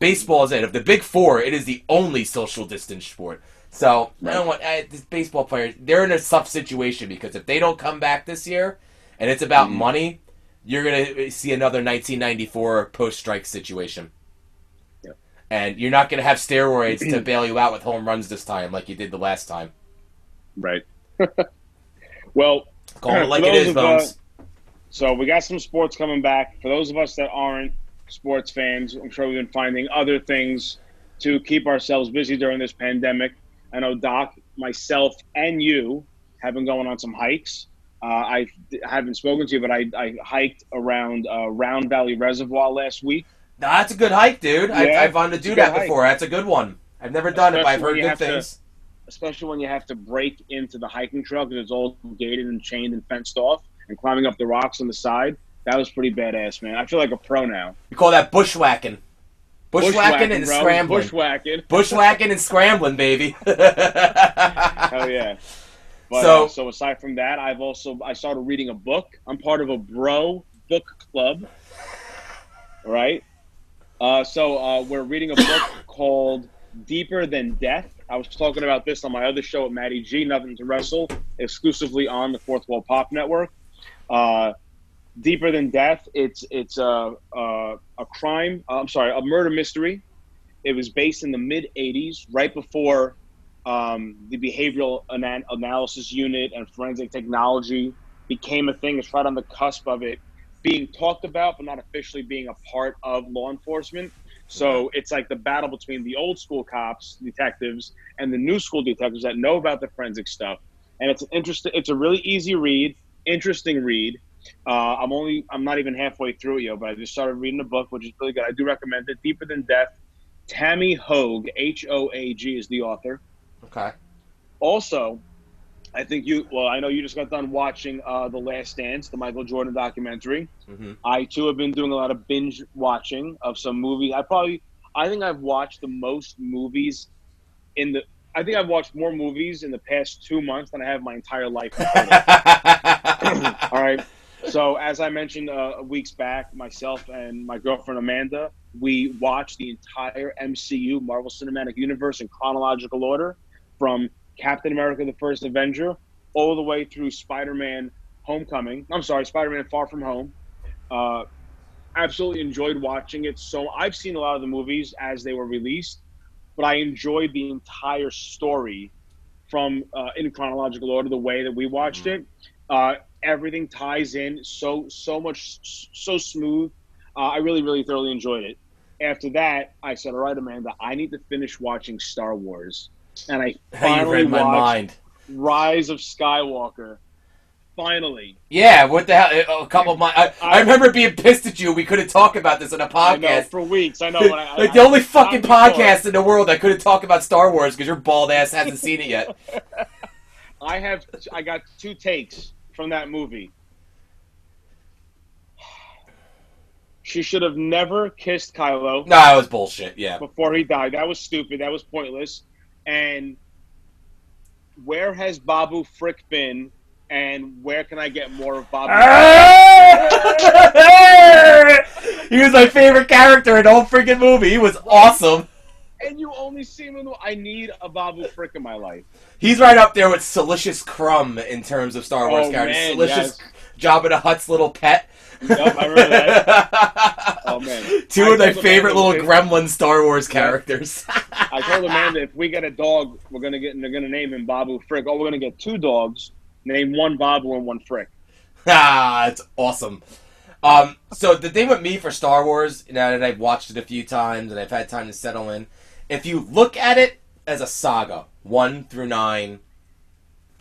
baseball is it. Of the big four, it is the only social distance sport. So, right. I don't want I, these baseball players, they're in a tough situation because if they don't come back this year and it's about mm. money, you're going to see another nineteen ninety-four post-strike situation. Yep. And you're not going to have steroids to bail you out with home runs this time like you did the last time. Right. Well, call it like it is, Bones. Uh, so, we got some sports coming back. For those of us that aren't sports fans, I'm sure we've been finding other things to keep ourselves busy during this pandemic. I know Doc, myself, and you have been going on some hikes. uh, I haven't spoken to you, but I, I hiked around uh, Round Valley Reservoir last week. That's a good hike, dude. Yeah, I, I've wanted to do that before. Hike. That's a good one. I've never done especially it, but I've heard good things. To, especially when you have to break into the hiking trail because it's all gated and chained and fenced off, and climbing up the rocks on the side. That was pretty badass, man. I feel like a pro now. You call that bushwhacking. Bushwhacking, bushwhacking and bro. Scrambling. Bushwhacking. Bushwhacking and scrambling, baby. Hell yeah. But, so, uh, so aside from that, I've also, I started reading a book. I'm part of a bro book club. Right? Uh, so uh, we're reading a book called Deeper Than Death. I was talking about this on my other show at Matty G, Nothing to Wrestle, exclusively on the Fourth Wall Pop Network. Uh, Deeper Than Death, it's it's a, a, a crime, I'm sorry, a murder mystery. It was based in the mid-eighties, right before um, the behavioral ana- analysis unit and forensic technology became a thing. It's right on the cusp of it being talked about, but not officially being a part of law enforcement. So it's like the battle between the old school cops, detectives, and the new school detectives that know about the forensic stuff. And it's an interesting, it's a really easy read, interesting read. Uh, I'm only, I'm not even halfway through it yet, but I just started reading the book, which is really good. I do recommend it. Deeper Than Death. Tammy Hoag, H O A G, is the author. Okay. Also, I think you, well, I know you just got done watching uh, The Last Dance, the Michael Jordan documentary. Mm-hmm. I, too, have been doing a lot of binge watching of some movies. I probably, I think I've watched the most movies in the, I think I've watched more movies in the past two months than I have my entire life. All right. So as I mentioned uh, weeks back, myself and my girlfriend Amanda, we watched the entire M C U, Marvel Cinematic Universe, in chronological order, from Captain America, the First Avenger, all the way through Spider-Man Homecoming. I'm sorry, Spider-Man Far From Home. Uh, absolutely enjoyed watching it. So I've seen a lot of the movies as they were released, but I enjoyed the entire story from uh, in chronological order, the way that we watched mm-hmm. it. Uh, everything ties in so so much so smooth. Uh, I really really thoroughly enjoyed it. After that, I said, "All right, Amanda, I need to finish watching Star Wars," and I finally read my watched mind. Rise of Skywalker. Finally, yeah. What the hell? A couple of my, I, I, I remember being pissed at you. We couldn't talk about this on a podcast I know, for weeks. I know. When I, like I, the only I, fucking podcast in the world I couldn't talk about Star Wars because your bald ass hasn't seen it yet. I have. I got two takes from that movie. She should have never kissed Kylo. No, that was bullshit. Yeah. Before he died, that was stupid. That was pointless. And where has Babu Frick been? And where can I get more of Babu? He was my favorite character in the whole freaking movie. He was awesome. And you only see him in the... I need a Babu Frick in my life. He's right up there with Salacious Crumb in terms of Star Wars oh, characters. Man, Salacious, yes. Jabba the Hutt's little pet. Yep, I remember that. Oh, man. Two I of my favorite little gremlin Star Wars characters. I told Amanda, if we get a dog, we're gonna get, they're going to name him Babu Frick. Oh, we're going to get two dogs. Name one Babu and one Frick. Ah, that's awesome. Um, so the thing with me for Star Wars, now that I've watched it a few times and I've had time to settle in, if you look at it as a saga, one through nine,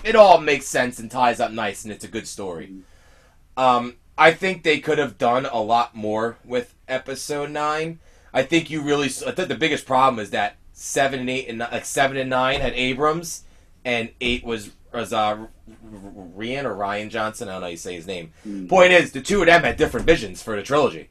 it all makes sense and ties up nice, and it's a good story. Um, I think they could have done a lot more with Episode nine. I think you really... I think the biggest problem is that seven and eight and like seven and nine had Abrams, and eight was was uh, Rian or Ryan Johnson. I don't know how you say his name. Mm. Point is, the two of them had different visions for the trilogy.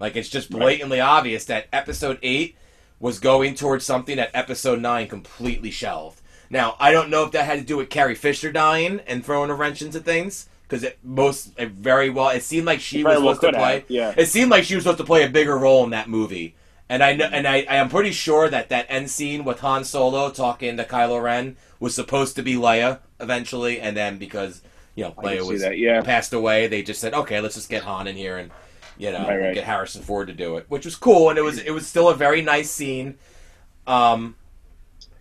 Like, it's just blatantly right. obvious that Episode eight was going towards something that Episode nine completely shelved. Now, I don't know if that had to do with Carrie Fisher dying and throwing a wrench into things, because it most it very well it seemed like she was supposed to play. Yeah. It seemed like she was supposed to play a bigger role in that movie, and I know, and I I am pretty sure that that end scene with Han Solo talking to Kylo Ren was supposed to be Leia eventually, and then because you know Leia was that, yeah. passed away, they just said, okay, let's just get Han in here and. You know, right, right. get Harrison Ford to do it, which was cool, and it was it was still a very nice scene. Um,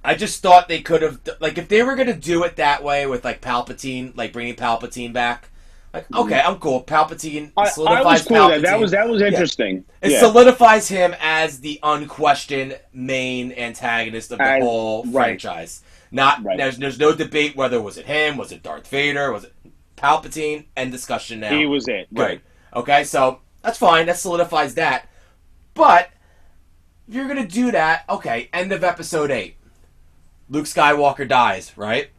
I just thought they could have, like, if they were gonna do it that way with like Palpatine, like bringing Palpatine back, like okay, I'm cool. Palpatine solidifies I, I was cool Palpatine. That. that was that was interesting. Yeah. It yeah. solidifies him as the unquestioned main antagonist of the I, whole right. franchise. Not right. there's there's no debate whether was it him, was it Darth Vader, was it. Palpatine, end discussion now. He was it. Right. Okay, so that's fine. That solidifies that. But if you're going to do that, okay, end of episode eight. Luke Skywalker dies, right?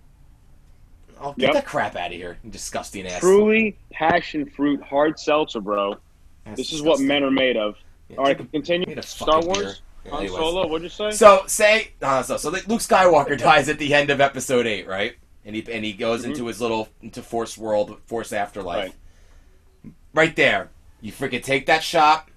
Oh, get yep. that crap out of here. Disgusting ass. Truly passion fruit hard seltzer, bro. That's this disgusting. Is what men are made of. Yeah, all right, continue. Star Wars? Yeah, Han Solo, what'd you say? So, say, uh, so, so Luke Skywalker dies at the end of episode eight, right? And he and he goes mm-hmm. into his little, into Force World, Force Afterlife. Right, right there. You freaking take that shot,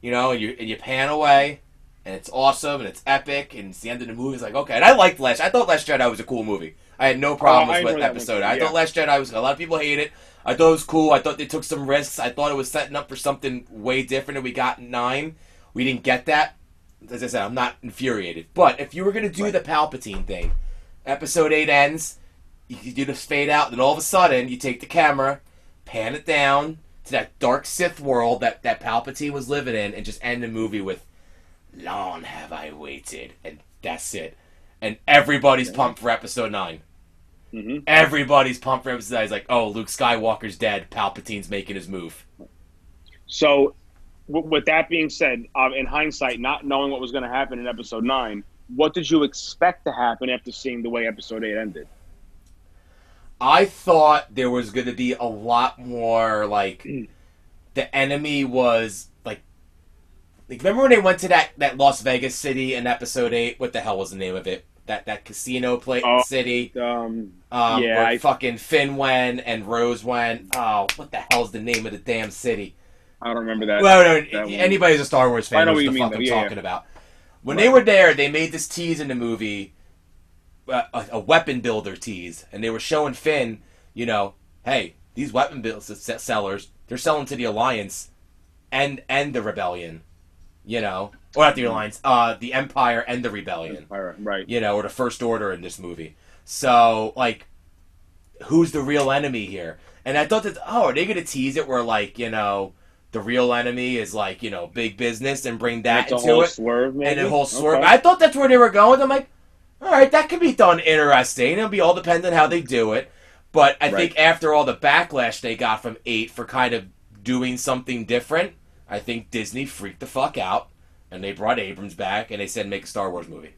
you know, and you, and you pan away, and it's awesome, and it's epic, and it's the end of the movie. It's like, okay. And I liked Last, I thought Last Jedi was a cool movie. I had no problems oh, with episode. That yeah. I thought Last Jedi was, a lot of people hate it. I thought it was cool. I thought they took some risks. I thought it was setting up for something way different, and we got nine. We didn't get that. As I said, I'm not infuriated. But if you were going to do right. the Palpatine thing, episode eight ends, you do the fade out, and then all of a sudden, you take the camera, pan it down to that dark Sith world that, that Palpatine was living in, and just end the movie with, long have I waited, and that's it. And everybody's pumped for episode nine. Mm-hmm. Everybody's pumped for episode nine. It's like, oh, Luke Skywalker's dead. Palpatine's making his move. So, w- with that being said, um, in hindsight, not knowing what was going to happen in episode nine, what did you expect to happen after seeing the way episode eight ended? I thought there was going to be a lot more, like, mm. the enemy was, like, Like, remember when they went to that, that Las Vegas city in episode eight? What the hell was the name of it? That that casino play oh, city? Um, um, yeah. Where I... fucking Finn went and Rose went. Oh, what the hell's the name of the damn city? I don't remember that. Well, no, that anybody's a Star Wars fan knows what the mean, fuck though. I'm yeah, talking yeah. about. When right. they were there, they made this tease in the movie, uh, a, a weapon builder tease, and they were showing Finn, you know, hey, these weapon builders, sellers, they're selling to the Alliance and and the Rebellion. You know, or not the Alliance, uh, the Empire and the Rebellion. Empire, right. You know, or the First Order in this movie. So, like, who's the real enemy here? And I thought that, oh, are they going to tease it where, like, you know, the real enemy is, like, you know, big business and bring that into it? And a whole swerve, maybe? And a whole swerve. Okay. I thought that's where they were going. I'm like, all right, that could be done interesting. It'll be all dependent on how they do it. But I right. think after all the backlash they got from eight for kind of doing something different, I think Disney freaked the fuck out, and they brought Abrams back, and they said, make a Star Wars movie.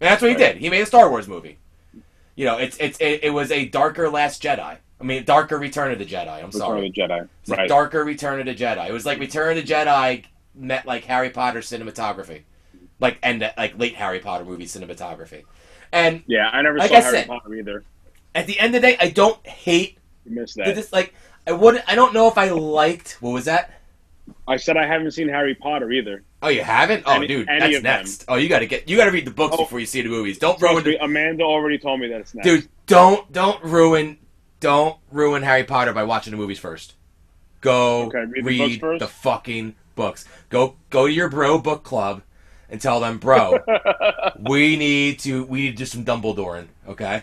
And that's what he did. He made a Star Wars movie. You know, it's it's it, it was a darker Last Jedi. I mean, darker Return of the Jedi. I'm Return sorry. Return of the Jedi. It's right. a darker Return of the Jedi. It was like Return of the Jedi met like Harry Potter cinematography. Like, and like late Harry Potter movie cinematography. And yeah, I never like saw I Harry said, Potter either. At the end of the day, I don't hate... You missed that. This, like, I, wouldn't, I don't know if I liked... What was that? I said I haven't seen Harry Potter either. Oh, you haven't? Oh, any, dude, any that's next. Them. Oh, you gotta get, you gotta read the books oh, before you see the movies. Don't ruin. The... Amanda already told me that it's next. Dude, don't, don't ruin, don't ruin Harry Potter by watching the movies first. Go okay, read, read the, books first? the fucking books. Go, go to your bro book club and tell them, bro, we need to, we need to do some Dumbledoring, okay?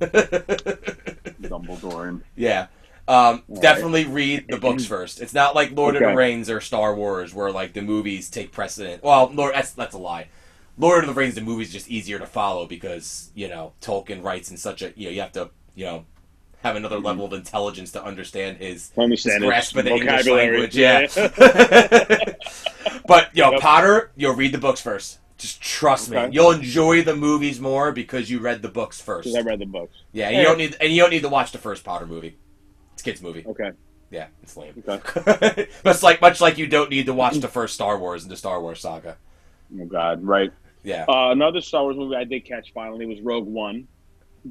Dumbledoring. Yeah. Um, definitely right. read the books first. It's not like Lord okay. of the Rings or Star Wars where, like, the movies take precedent. Well, Lord, that's, that's a lie. Lord of the Rings, the movie's just easier to follow because, you know, Tolkien writes in such a, you know, you have to, you know, have another mm-hmm. level of intelligence to understand his, understand his grasp of the English language. Yeah. yeah. But, you know, yep. Potter, you'll read the books first. Just trust okay. me. You'll enjoy the movies more because you read the books first. Because I read the books. Yeah, and, hey. you don't need, and you don't need to watch the first Potter movie. Kids movie. Okay. Yeah, it's lame. Okay. But like much like you don't need to watch the first Star Wars and the Star Wars saga. Oh God, right. Yeah. Uh, another Star Wars movie I did catch finally was Rogue One.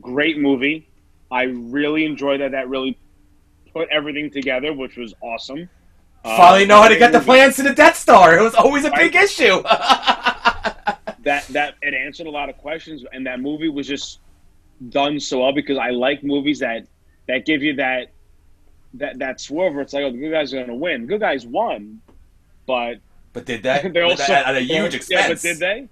Great movie. I really enjoyed that. That really put everything together, which was awesome. Finally uh, know how to get movie. the plans to the Death Star. It was always a big I, issue. that that it answered a lot of questions, and that movie was just done so well because I like movies that that give you that That that swerve where it's like, oh, the good guys are going to win. The good guys won, but but did that? They also, that at a huge expense. Yeah, but did they?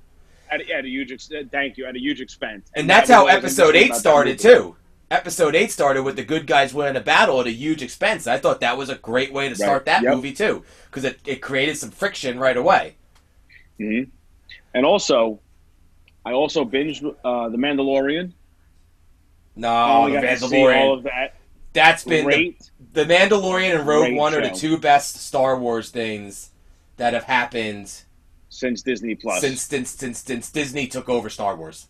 At, at a huge expense. Thank you. At a huge expense. And, and that's how episode eight started too. Episode eight started with the good guys winning a battle at a huge expense. I thought that was a great way to start right. that yep. movie too, because it it created some friction right away. Mm-hmm. And also, I also binged uh, The Mandalorian. No, oh, The Mandalorian. All of that. That's been Great. The, the Mandalorian and Rogue Great One show. Are the two best Star Wars things that have happened since Disney Plus. Since since since, since Disney took over Star Wars,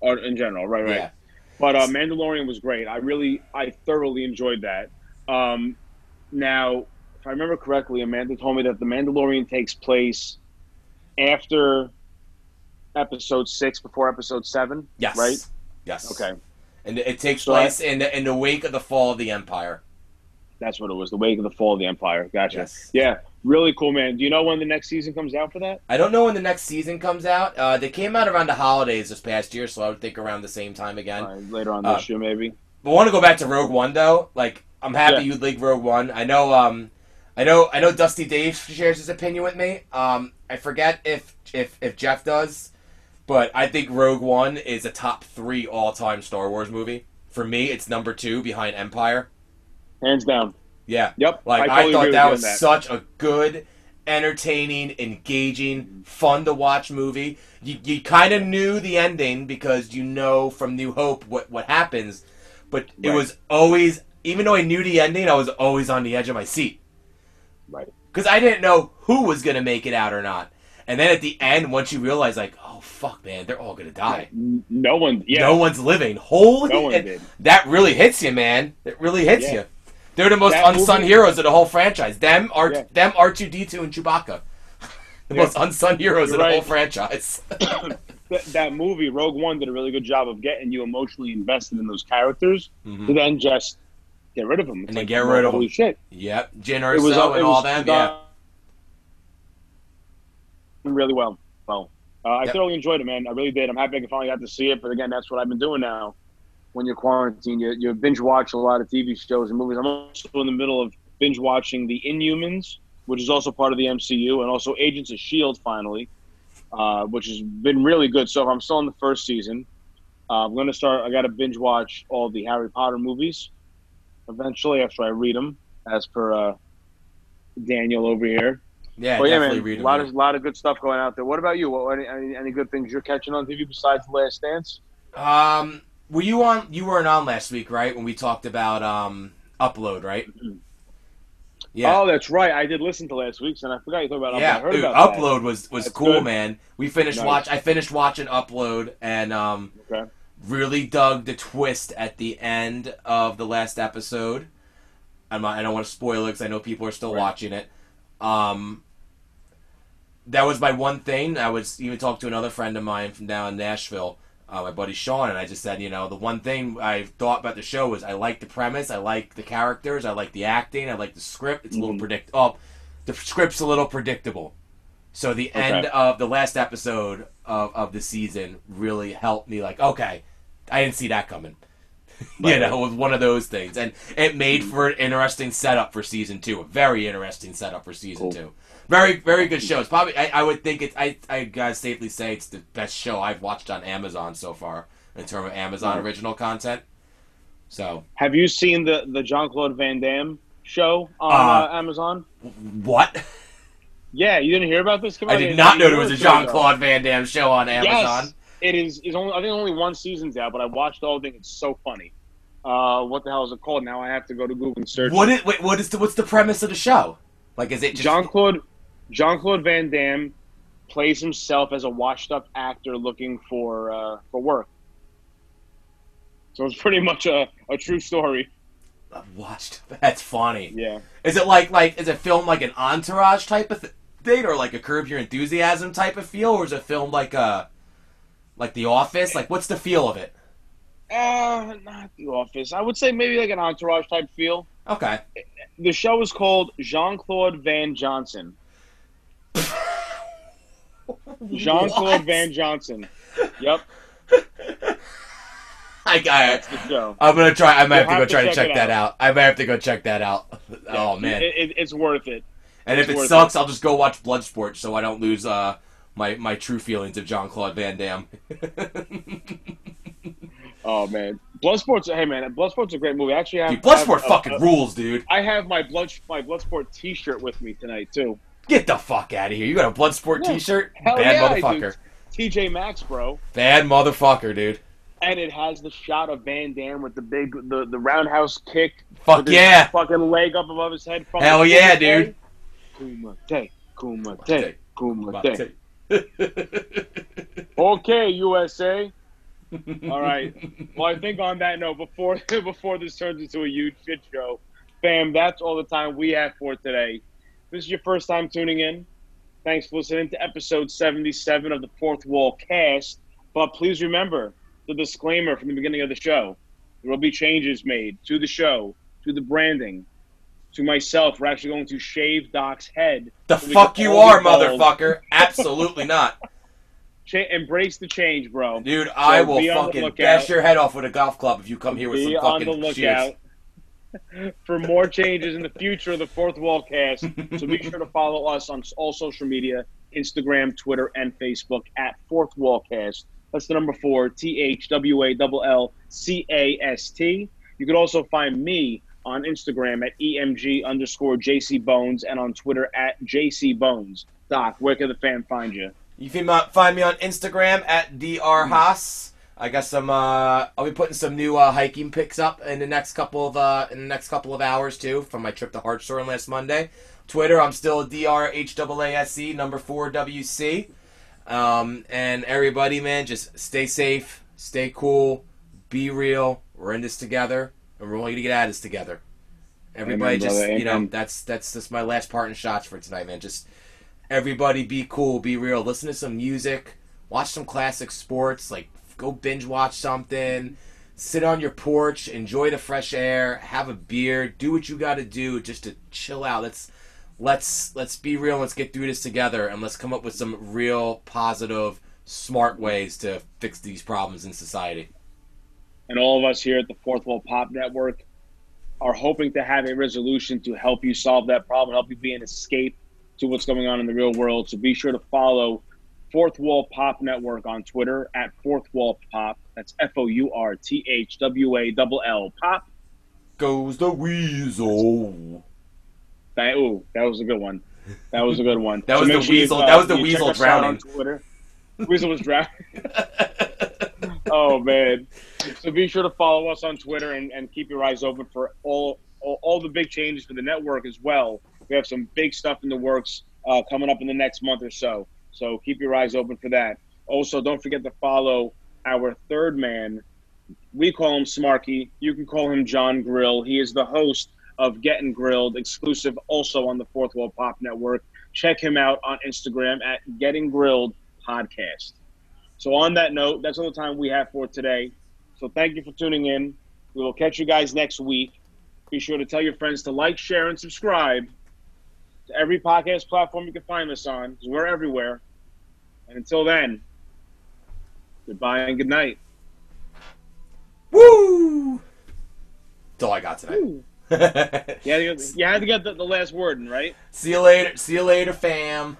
or in general, right, right. Yeah. But uh, Mandalorian was great. I really, I thoroughly enjoyed that. Um, now, if I remember correctly, Amanda told me that the Mandalorian takes place after Episode Six, before Episode Seven. Yes. Right. Yes. Okay. And it takes so place I, in the in the wake of the fall of the Empire. That's what it was. The wake of the fall of the Empire. Gotcha. Yes. Yeah. Really cool, man. Do you know when the next season comes out for that? I don't know when the next season comes out. Uh, they came out around the holidays this past year, so I would think around the same time again. Right, later on this uh, year, maybe. But I want to go back to Rogue One, though. Like, I'm happy yeah. you leaked Rogue One. I know, um, I know, I know. Dusty Dave shares his opinion with me. Um, I forget if if if Jeff does, but I think Rogue One is a top three all time Star Wars movie. For me, it's number two behind Empire. Hands down. Yeah. Yep. Like I, totally I thought that was that. such a good, entertaining, engaging, fun to watch movie. You you kind of knew the ending because you know from New Hope what, what happens, but right. it was always, even though I knew the ending, I was always on the edge of my seat. Right. Because I didn't know who was gonna make it out or not, and then at the end, once you realize, like, oh fuck, man, they're all gonna die. Yeah. No one. Yeah. No one's living. Holy. No one did. That really hits you, man. It really hits yeah. you. They're the most that unsung movie. heroes of the whole franchise. Them, R- yeah. them R two D two, and Chewbacca. The yeah. most unsung heroes You're of right. the whole franchise. that, that movie, Rogue One, did a really good job of getting you emotionally invested in those characters mm-hmm. to then just get rid of them. It's and like, then get rid of them. Holy shit. Yep. Jyn Erso and all, all them. Yeah. Really well. well uh, I yep. thoroughly enjoyed it, man. I really did. I'm happy I finally got to see it. But again, that's what I've been doing now. When you're quarantined, you, you binge watch a lot of T V shows and movies. I'm also in the middle of binge watching The Inhumans, which is also part of the M C U, and also Agents of S H I E L D finally, uh, which has been really good. So I'm still in the first season. Uh, I'm going to start – I got to binge watch all the Harry Potter movies eventually after I read them, as per uh, Daniel over here. Yeah, but definitely yeah, man, read them. A lot of, lot of good stuff going out there. What about you? What, any, any good things you're catching on T V besides The Last Dance? Um – Were you on? You weren't on last week, right? When we talked about um, Upload, right? Yeah. Oh, that's right. I did listen to last week's, and I forgot you talked about Upload. Yeah, I heard dude, about Upload that. was was that's cool, good. man. We finished nice. watch. I finished watching Upload, and um, okay. really dug the twist at the end of the last episode. I'm not, I don't want to spoil it because I know people are still right. watching it. Um, that was my one thing. I was even talking to another friend of mine from down in Nashville. Uh, my buddy Sean, and I just said, you know, the one thing I thought about the show was I like the premise, I like the characters, I like the acting, I like the script. It's a little mm-hmm. predict. Oh, the script's a little predictable. So the okay. end of the last episode of, of the season really helped me. Like, okay, I didn't see that coming. you know, it was one of those things, and it made for an interesting setup for season two. A very interesting setup for season cool. two. Very, very good show. It's probably, I, I would think it's, I, I gotta safely say it's the best show I've watched on Amazon so far in terms of Amazon mm-hmm. original content. So, have you seen the the Jean-Claude Van Damme show on uh, uh, Amazon? What? Yeah, you didn't hear about this? Come I on, did not know there was a Jean-Claude Van Damme show on Amazon. Yes, it is. Is only I think only one season's out, but I watched the whole thing. It's so funny. Uh, what the hell is it called? Now I have to go to Google and search. What is? Wait, what is the? What's the premise of the show? Like, is it just Jean-Claude? Jean-Claude Van Damme plays himself as a washed-up actor looking for uh, for work. So it's pretty much a, a true story. I've watched. That's funny. Yeah. Is it like like is it filmed like an Entourage type of th- thing, or like a Curb Your Enthusiasm type of feel, or is it filmed like a like The Office? Like, what's the feel of it? Uh, not The Office. I would say maybe like an Entourage type feel. Okay. The show is called Jean-Claude Van Johnson. Jean-Claude Van Johnson. Yep. I got it. I'm gonna try. I might You'll have to go to try check to check that out. out. I might have to go check that out. Yeah. Oh man, it, it, it's worth it. And it's if it sucks, it. I'll just go watch Bloodsport so I don't lose uh, my my true feelings of Jean-Claude Van Damme. Oh man, Bloodsport's hey man, Bloodsport's a great movie. Actually, I have, dude, Bloodsport I have, fucking uh, rules, dude. I have my blood my Bloodsport T-shirt with me tonight too. Get the fuck out of here. You got a Bloodsport yeah. t-shirt? Hell Bad yeah, motherfucker. T J Maxx, bro. Bad motherfucker, dude. and it has the shot of Van Damme with the big, the, the roundhouse kick. Fuck yeah. Fucking leg up above his head. Hell Kumite. Yeah, dude. Kumite, Kumite, Kumite. Kumite. Okay, U S A. All right. Well, I think on that note, before before this turns into a huge shit show, fam, that's all the time we have for today. If this is your first time tuning in, thanks for listening to episode seventy-seven of the Fourth Wall Cast. But please remember the disclaimer from the beginning of the show. There will be changes made to the show, to the branding, to myself. We're actually going to shave Doc's head. The so fuck you are, motherfucker. Absolutely not. Ch- embrace the change, bro. Dude, so I will fucking bash your head off with a golf club if you come here with be some fucking on the lookout shit. For more changes in the future of the Fourth Wall Cast, so be sure to follow us on all social media, Instagram, Twitter, and Facebook at Fourth Wall Cast. That's the number four, T H W A L L C A S T. You can also find me on Instagram at E M G underscore J C Bones and on Twitter at J C Bones. Doc, where can the fan find you? You can find me on Instagram at Doctor Haas. I got some. Uh, I'll be putting some new uh, hiking pics up in the next couple of uh, in the next couple of hours too, from my trip to Hartshorn last Monday. Twitter, I'm still D R H A A S E number four W C. Um, and everybody, man, just stay safe, stay cool, be real. We're in this together, and we're only gonna get at this together. Everybody, amen, just brother, you know, that's that's that's my last part in shots for tonight, man. Just. Everybody be cool, be real. Listen to some music, watch some classic sports, like go binge watch something, sit on your porch, enjoy the fresh air, have a beer, do what you gotta do just to chill out. Let's let's let's be real, let's get through this together, and let's come up with some real positive, smart ways to fix these problems in society. And all of us here at the Fourth Wall Pop Network are hoping to have a resolution to help you solve that problem, help you be an escape to what's going on in the real world. So be sure to follow Fourth Wall Pop Network on Twitter at Fourth Wall Pop. That's F O U R T H W A L L Pop. Goes the weasel. That, ooh, that was a good one. That was a good one. That was so the weasel. Uh, that was the weasel drowning. Weasel was drowning. Oh man. So be sure to follow us on Twitter and, and keep your eyes open for all, all all the big changes for the network as well. We have some big stuff in the works uh, coming up in the next month or so. So keep your eyes open for that. Also, don't forget to follow our third man. We call him Smarky. You can call him John Grill. He is the host of Getting Grilled, exclusive also on the Fourth Wall Pop Network. Check him out on Instagram at Getting Grilled Podcast. So on that note, that's all the time we have for today. So thank you for tuning in. We will catch you guys next week. Be sure to tell your friends to like, share, and subscribe. To every podcast platform you can find us on, because we're everywhere. And until then, goodbye and good night. Woo! That's all I got tonight. You had to get, you had to get the, the last word in, right? See you later. See you later, fam.